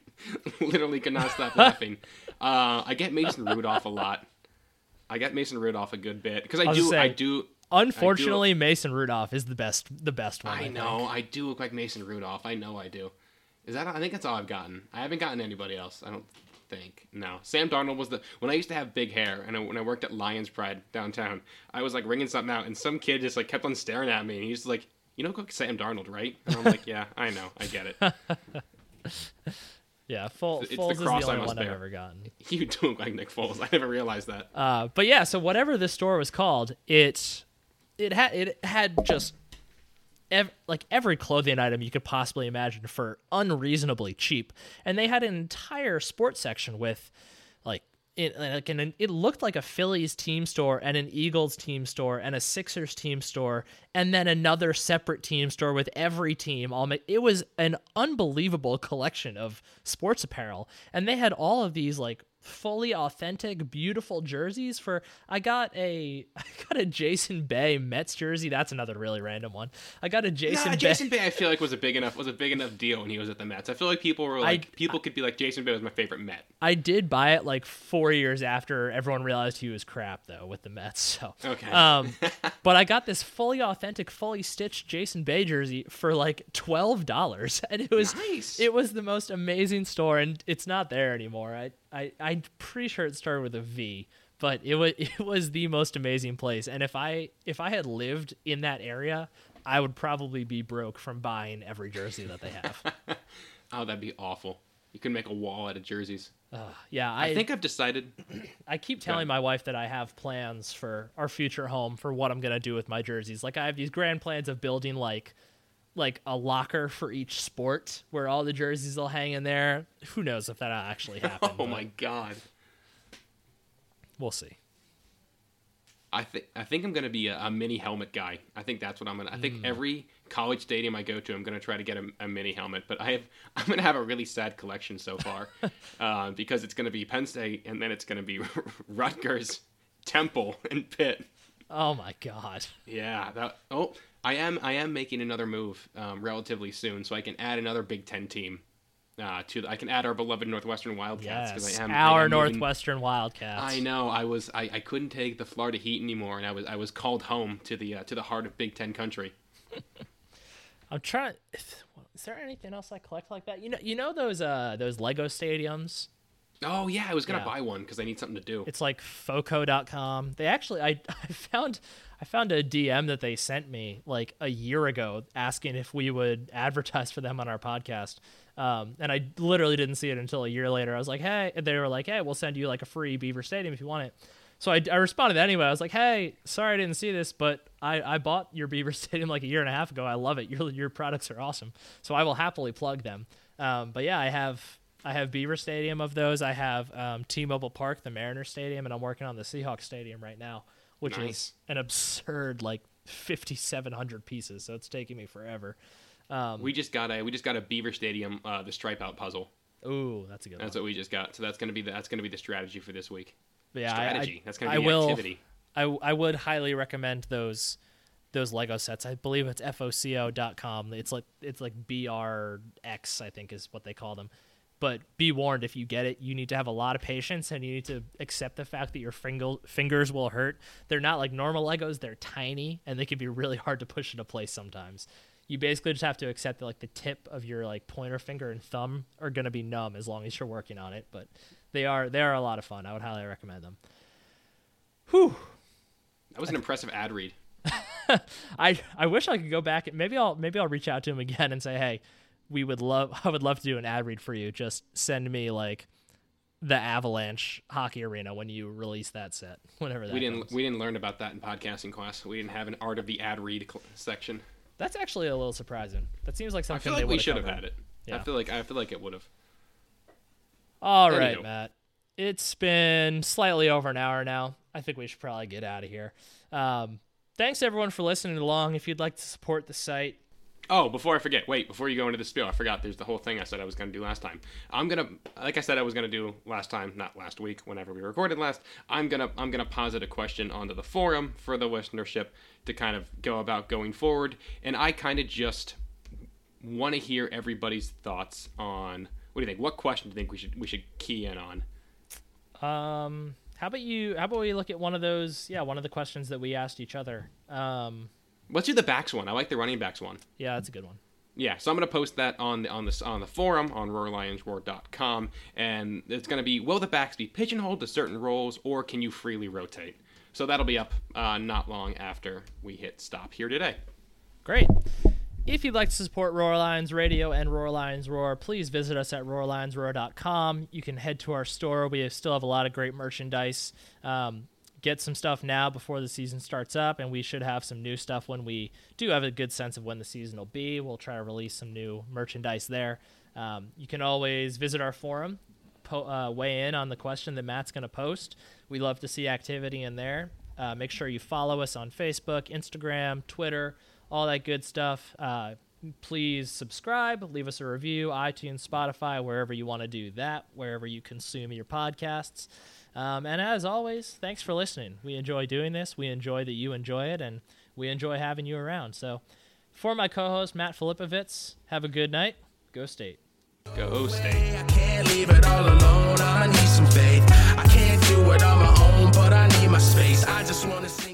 literally could not stop laughing. Uh, I get Mason Rudolph a lot. I get Mason Rudolph a good bit because I, I do. Saying, I do. Unfortunately, I do, Mason Rudolph is the best. The best one. I, I know. Think. I do look like Mason Rudolph. I know I do. Is that? I think that's all I've gotten. I haven't gotten anybody else. I don't. think no Sam Darnold was the when I used to have big hair and I, when I worked at Lions Pride downtown, I was like ringing something out and some kid just like kept on staring at me and he's like, "You know, cook Sam Darnold, right?" And I'm like, "Yeah, I know, I get it." Yeah, Foles, it's Foles the cross is the only I one bear. I've ever gotten. You do look like Nick Foles. I never realized that. Uh, but yeah, so whatever this store was called, it it had it had just Every, like every clothing item you could possibly imagine for unreasonably cheap, and they had an entire sports section with, like, it, like an, it looked like a Phillies team store and an Eagles team store and a Sixers team store and then another separate team store with every team. All it was an unbelievable collection of sports apparel, and they had all of these like fully authentic, beautiful jerseys for, I got a, I got a Jason Bay Mets jersey. That's another really random one. I got a Jason nah, Bay. Jason Bay, I feel like was a big enough, was a big enough deal when he was at the Mets. I feel like people were like, I, people could be like, Jason Bay was my favorite Met. I did buy it like four years after everyone realized he was crap though with the Mets. So, okay. Um, but I got this fully authentic, fully stitched Jason Bay jersey for like twelve dollars. And it was, nice. It was the most amazing store, and it's not there anymore. I, I, I'm pretty sure it started with a V, but it was it was the most amazing place. And if I if I had lived in that area, I would probably be broke from buying every jersey that they have. Oh, that'd be awful. You could make a wall out of jerseys. Uh, yeah, I, I think I've decided. I keep telling my wife that I have plans for our future home for what I'm gonna do with my jerseys. Like I have these grand plans of building like. like a locker for each sport where all the jerseys will hang in there. Who knows if that'll actually happen. Oh my God. We'll see. I think, I think I'm going to be a, a mini helmet guy. I think that's what I'm going to, I think mm. every college stadium I go to, I'm going to try to get a, a mini helmet, but I have, I'm going to have a really sad collection so far uh, because it's going to be Penn State and then it's going to be Rutgers, Temple, and Pitt. Oh my God. Yeah. That, oh, I am I am making another move um, relatively soon, so I can add another Big Ten team. Uh, to I can add our beloved Northwestern Wildcats. Yes, I am, our I am Northwestern moving, Wildcats. I know. I was I, I couldn't take the Florida heat anymore, and I was I was called home to the uh, to the heart of Big Ten country. I'm trying. Is there anything else I collect like that? You know, you know those uh, those Lego stadiums. Oh, yeah, I was going to yeah. buy one because I need something to do. It's like foco dot com. They actually, I, I found I found a D M that they sent me like a year ago asking if we would advertise for them on our podcast. Um, and I literally didn't see it until a year later. I was like, hey, and they were like, hey, we'll send you like a free Beaver Stadium if you want it. So I, I responded anyway. I was like, hey, sorry I didn't see this, but I, I bought your Beaver Stadium like a year and a half ago. I love it. Your, your products are awesome. So I will happily plug them. Um, but yeah, I have... I have Beaver Stadium of those. I have um, T-Mobile Park, the Mariner Stadium, and I'm working on the Seahawks Stadium right now, which nice. is an absurd like fifty-seven hundred pieces. So it's taking me forever. Um, we just got a we just got a Beaver Stadium uh, the stripe out puzzle. Ooh, that's a good. That's one. What we just got. So that's gonna be the, that's gonna be the strategy for this week. Yeah, strategy. I, I, that's gonna be I the will, activity. I I would highly recommend those those Lego sets. I believe it's foco dot com. It's like it's like B R X, I think is what they call them. But be warned, if you get it, you need to have a lot of patience and you need to accept the fact that your fing- fingers will hurt. They're not like normal Legos. They're tiny, and they can be really hard to push into place sometimes. You basically just have to accept that like the tip of your like pointer finger and thumb are going to be numb as long as you're working on it. But they are they are a lot of fun. I would highly recommend them. Whew. That was an I- impressive ad read. I I wish I could go back. And maybe I'll maybe I'll reach out to him again and say, hey, we would love, I would love to do an ad read for you. Just send me like the Avalanche hockey arena when you release that set, whenever that we didn't, comes. We didn't learn about that in podcasting class. We didn't have an art of the ad read section. That's actually a little surprising. That seems like something I feel like they we should have had it. Yeah. I feel like, I feel like it would have. All right, anyway. Matt, it's been slightly over an hour now. I think we should probably get out of here. Um, thanks everyone for listening along. If you'd like to support the site, Oh, before I forget, wait, before you go into the spiel, I forgot there's the whole thing I said I was going to do last time. I'm going to, like I said I was going to do last time, not last week, whenever we recorded last, I'm going to I'm gonna posit a question onto the forum for the listenership to kind of go about going forward, and I kind of just want to hear everybody's thoughts on, what do you think, what question do you think we should we should key in on? Um, how about you, how about we look at one of those, yeah, one of the questions that we asked each other. Um... Let's do the backs one. I like the running backs one. Yeah, that's a good one. Yeah, so I'm going to post that on the on the, on the forum on roar lions roar dot com, and it's going to be, will the backs be pigeonholed to certain roles, or can you freely rotate? So that'll be up uh, not long after we hit stop here today. Great. If you'd like to support Roar Lions Radio and Roar Lions Roar, please visit us at roar lions roar dot com. You can head to our store. We still have a lot of great merchandise. Um Get some stuff now before the season starts up, and we should have some new stuff when we do have a good sense of when the season will be. We'll try to release some new merchandise there. Um, you can always visit our forum, po- uh, weigh in on the question that Matt's going to post. We love to see activity in there. Uh, make sure you follow us on Facebook, Instagram, Twitter, all that good stuff. Uh, please subscribe, leave us a review, iTunes, Spotify, wherever you want to do that, wherever you consume your podcasts. Um, and as always, thanks for listening. We enjoy doing this. We enjoy that you enjoy it, and we enjoy having you around. So for my co-host, Matt Filipovitz, have a good night. Go State. Go State. I can't leave it all alone. I need some faith. I can't do it on my own, but I need my space. I just want to see.